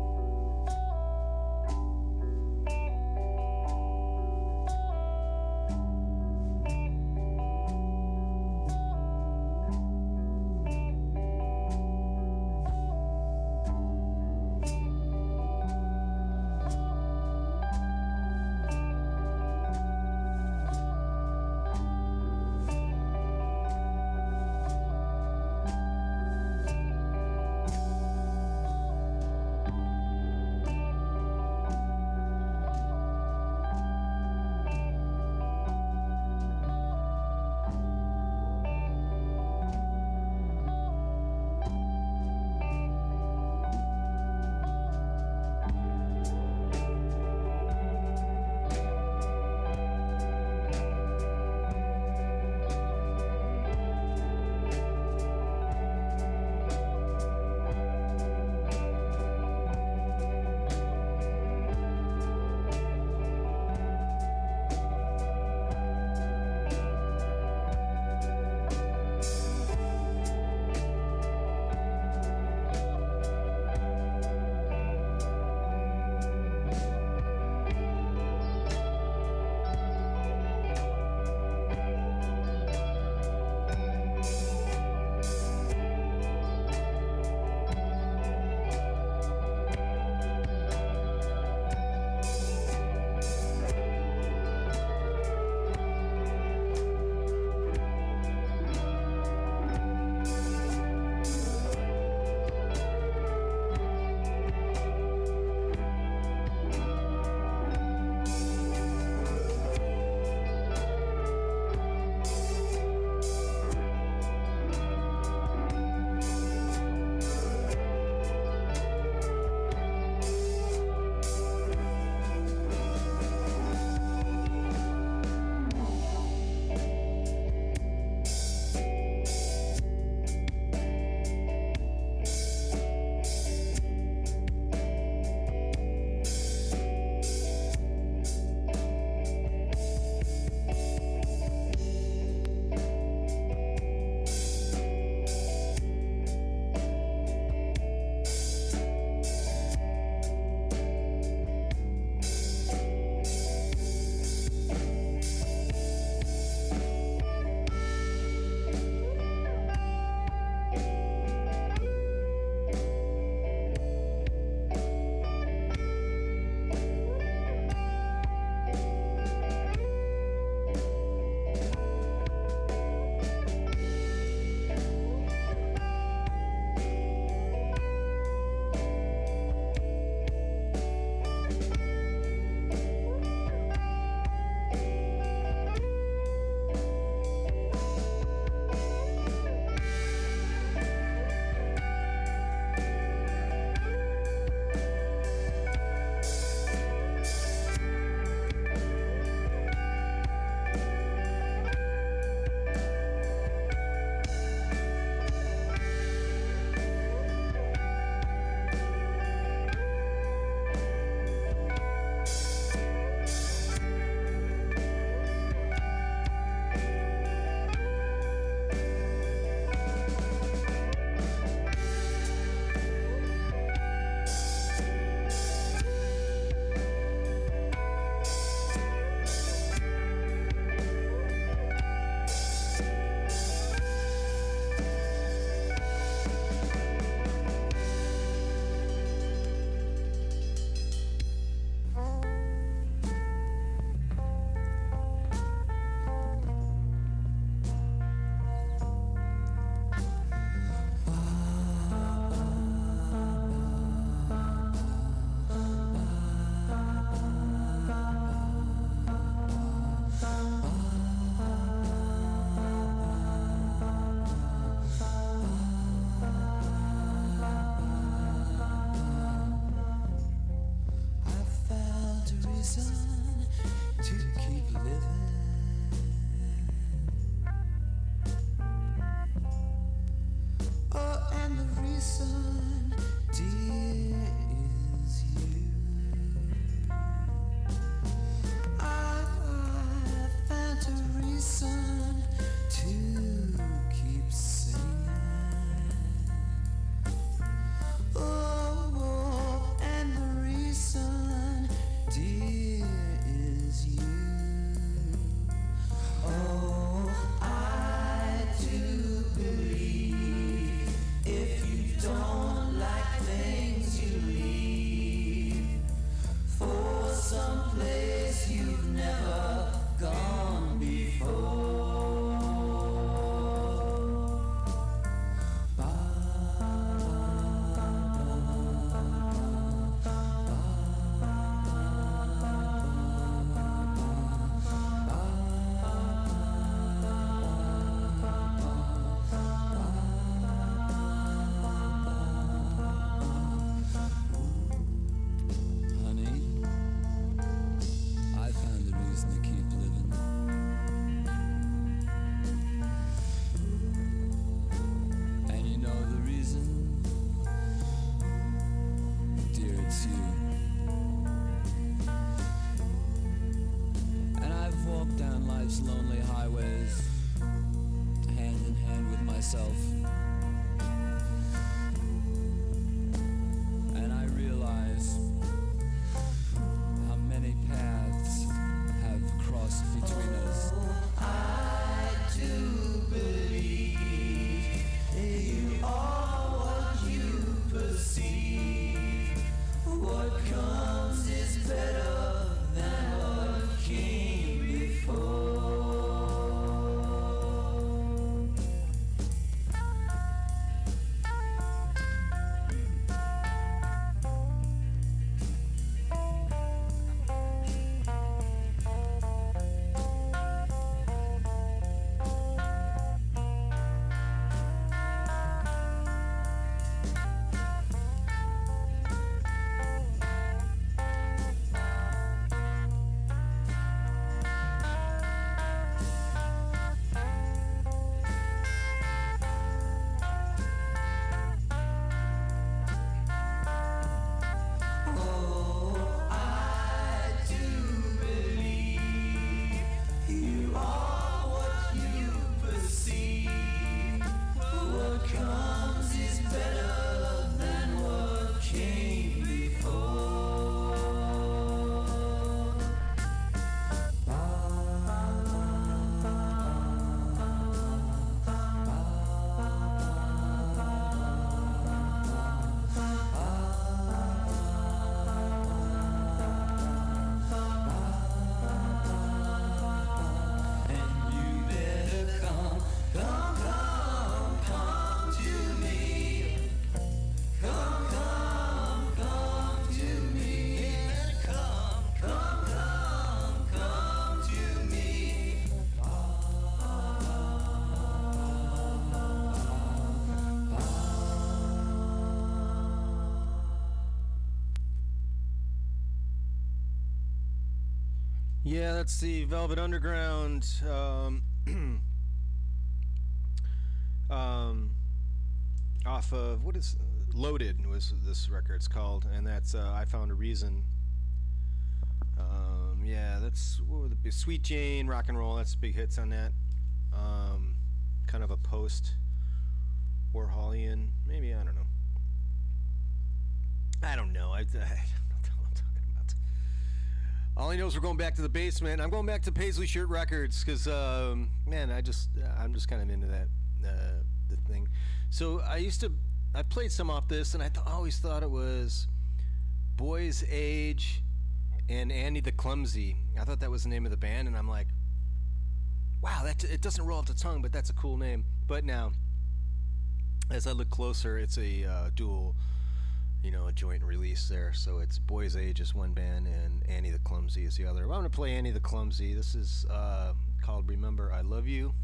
myself. And I realize how many paths have crossed between us. Oh, I do believe in you are what you perceive. What comes is better than what came before. Yeah, that's the Velvet Underground. Off of what is Loaded was this record's called, and that's I Found a Reason. Yeah, that's Sweet Jane, Rock and Roll. That's big hits on that. Kind of a post Warholian, maybe, I don't know. I don't know. All I know is we're going back to the basement. I'm going back to Paisley Shirt Records because, man, I'm just kind of into that the thing. So I played some off this, and I always thought it was Boys Age and Annie the Clumsy. I thought that was the name of the band, and I'm like, wow, that it doesn't roll off the tongue, but that's a cool name. But now, as I look closer, it's a dual. You know, a joint release there, so it's Boys Age is one band and Annie the Clumsy is the other. Well, I'm going to play Annie the Clumsy. This is called Remember I Love You.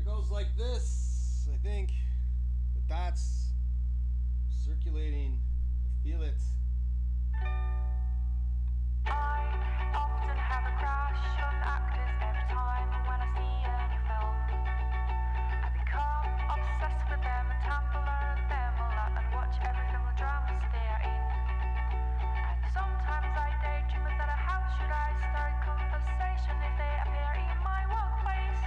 It goes like this, I think. The dots circulating. I feel it. I often have a crash of actors every time when I see any film. I become obsessed with them and tumble around them. Watch every film or drama they are in. And sometimes I daydream that how should I start conversation if they appear in my workplace.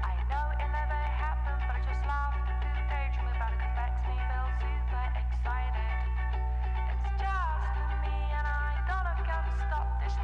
I know it never happened, but I just love to do daydream about it. It makes me feel super excited. It's just me and I don't have to stop this.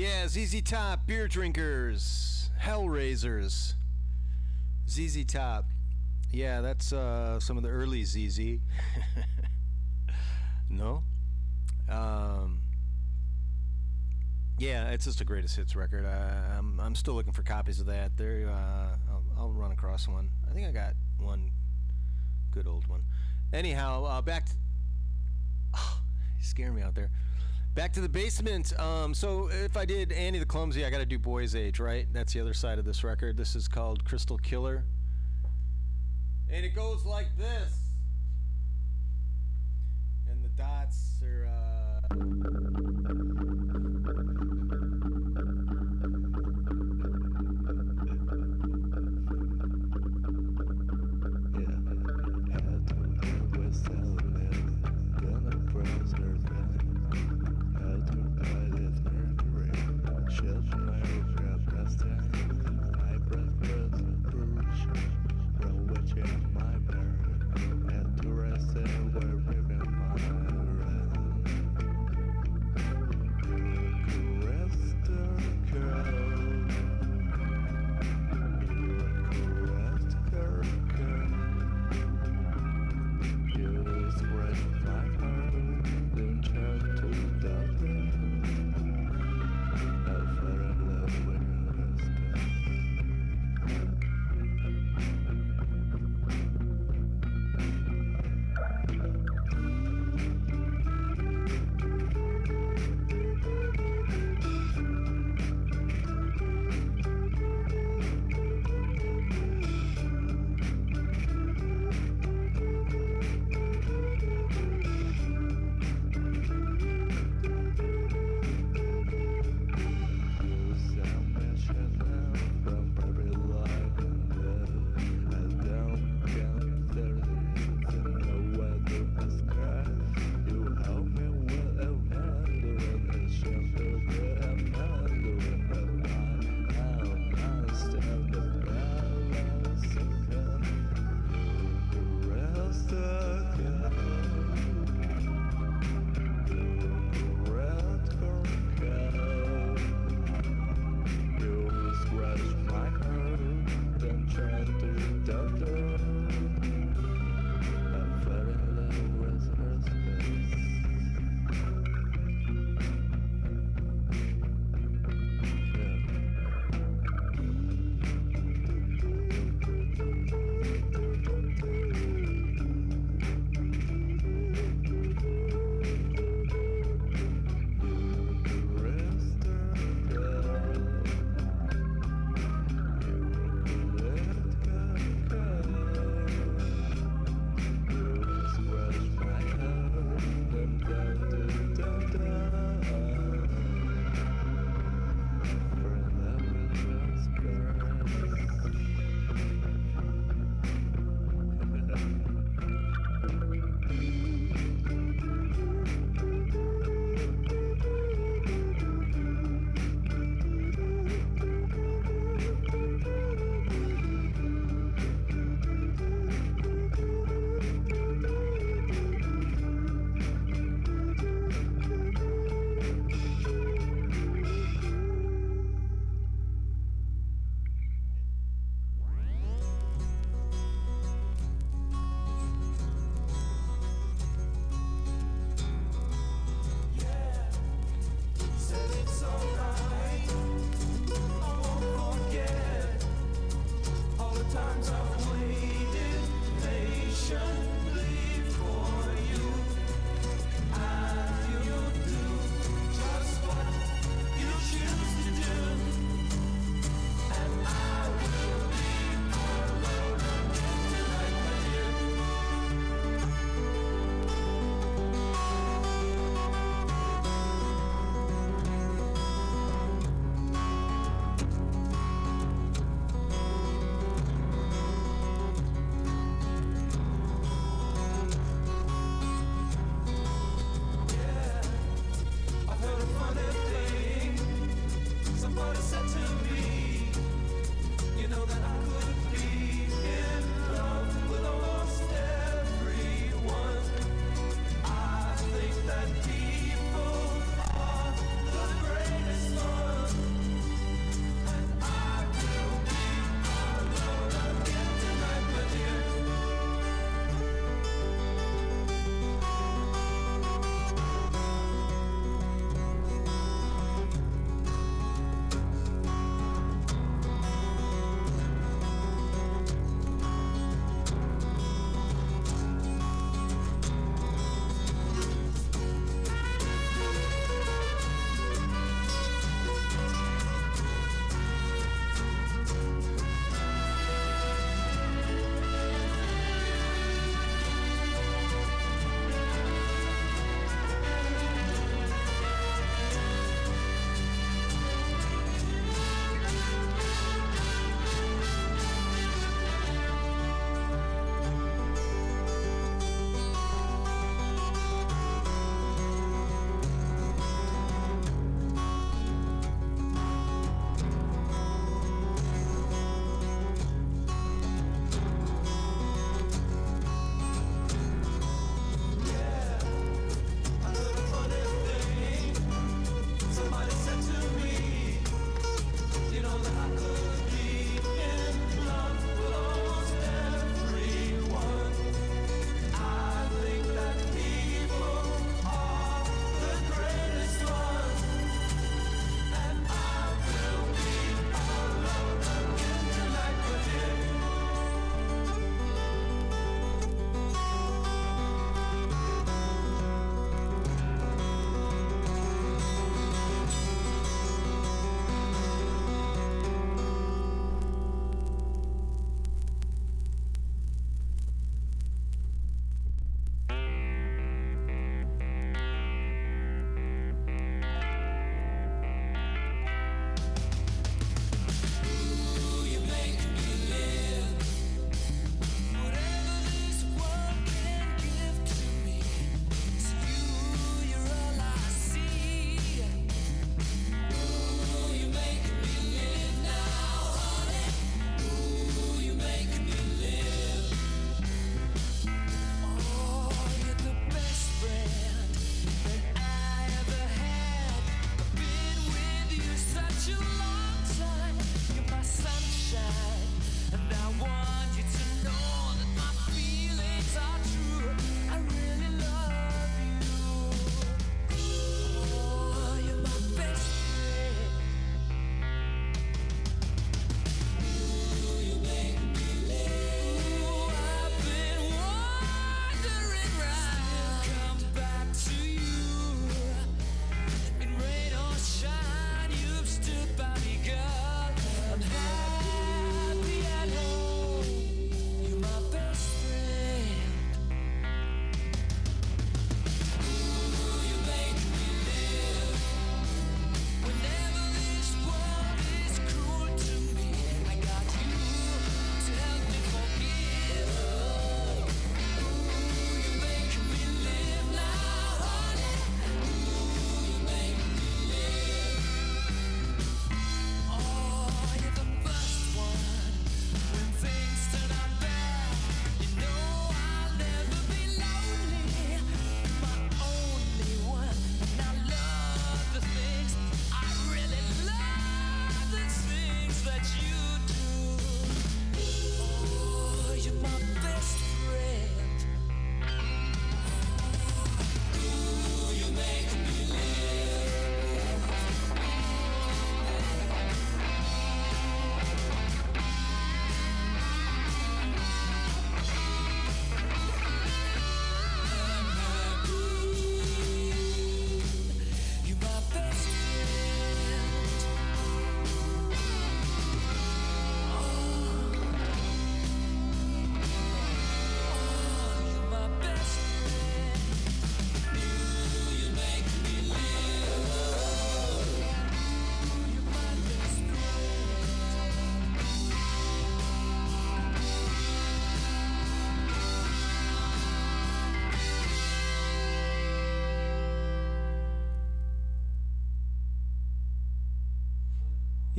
Yeah, ZZ Top, Beer Drinkers, Hellraisers, ZZ Top. Yeah, that's some of the early ZZ. No? Yeah, it's just a greatest hits record. I'm still looking for copies of that. There, I'll run across one. I think I got one good old one. Anyhow, back to... Oh, you scared me out there. Back to the basement. So if I did Annie the Clumsy, I got to do Boys Age, right? That's the other side of this record. This is called Crystal Killer. And it goes like this. And the dots are... We're ripping my around.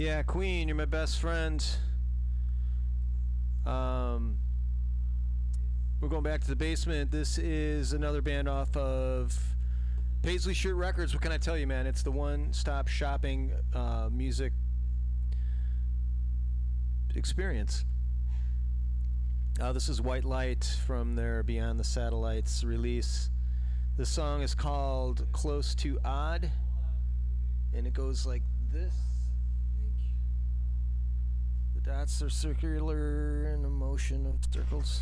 Yeah, Queen, you're my best friend. We're going back to the basement. This is another band off of Paisley Shirt Records. What can I tell you, man? It's the one-stop shopping music experience. This is White Light from their Beyond the Satellites release. The song is called Close to Odd, and it goes like this. The dots are circular in a motion of circles.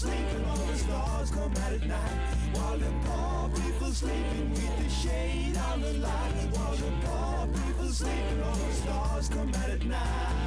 sleeping all the stars come out at night. While the poor people sleeping with the shade on the light. While the poor people sleeping all the stars come out at night.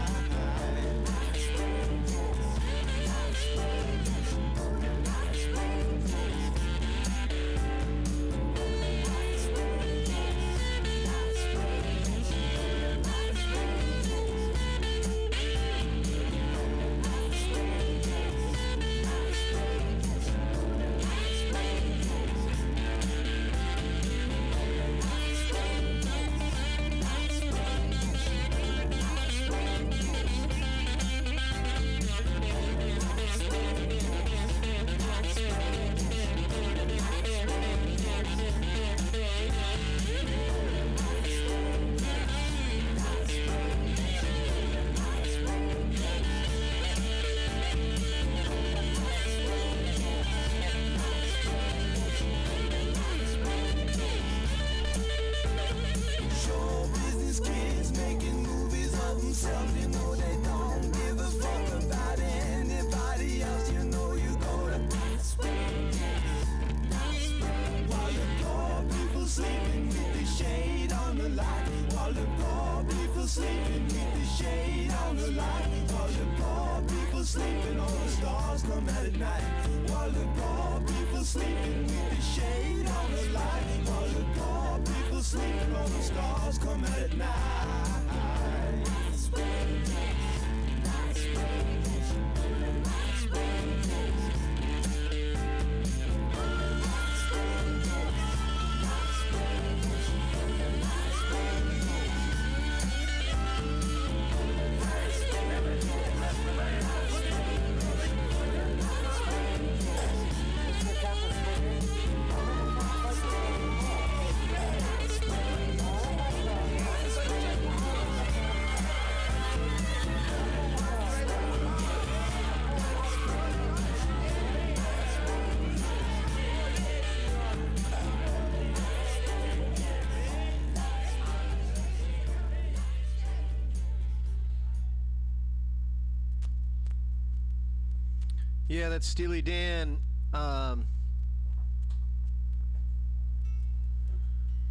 Yeah, that's Steely Dan.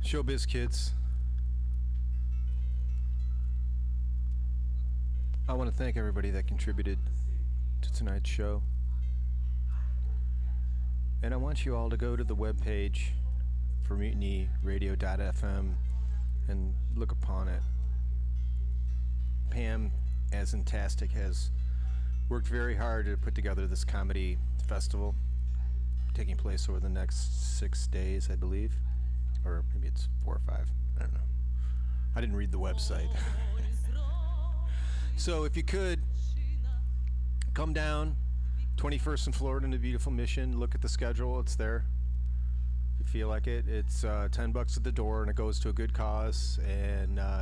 Showbiz Kids. I want to thank everybody that contributed to tonight's show. And I want you all to go to the webpage for mutinyradio.fm and look upon it. Pam, as Fantastic, has worked very hard to put together this comedy festival taking place over the next 6 days, I believe. Or maybe it's 4 or 5. I don't know. I didn't read the website. So if you could, come down 21st and Florida in the beautiful Mission. Look at the schedule. It's there. If you feel like it, it's $10 at the door, and it goes to a good cause. And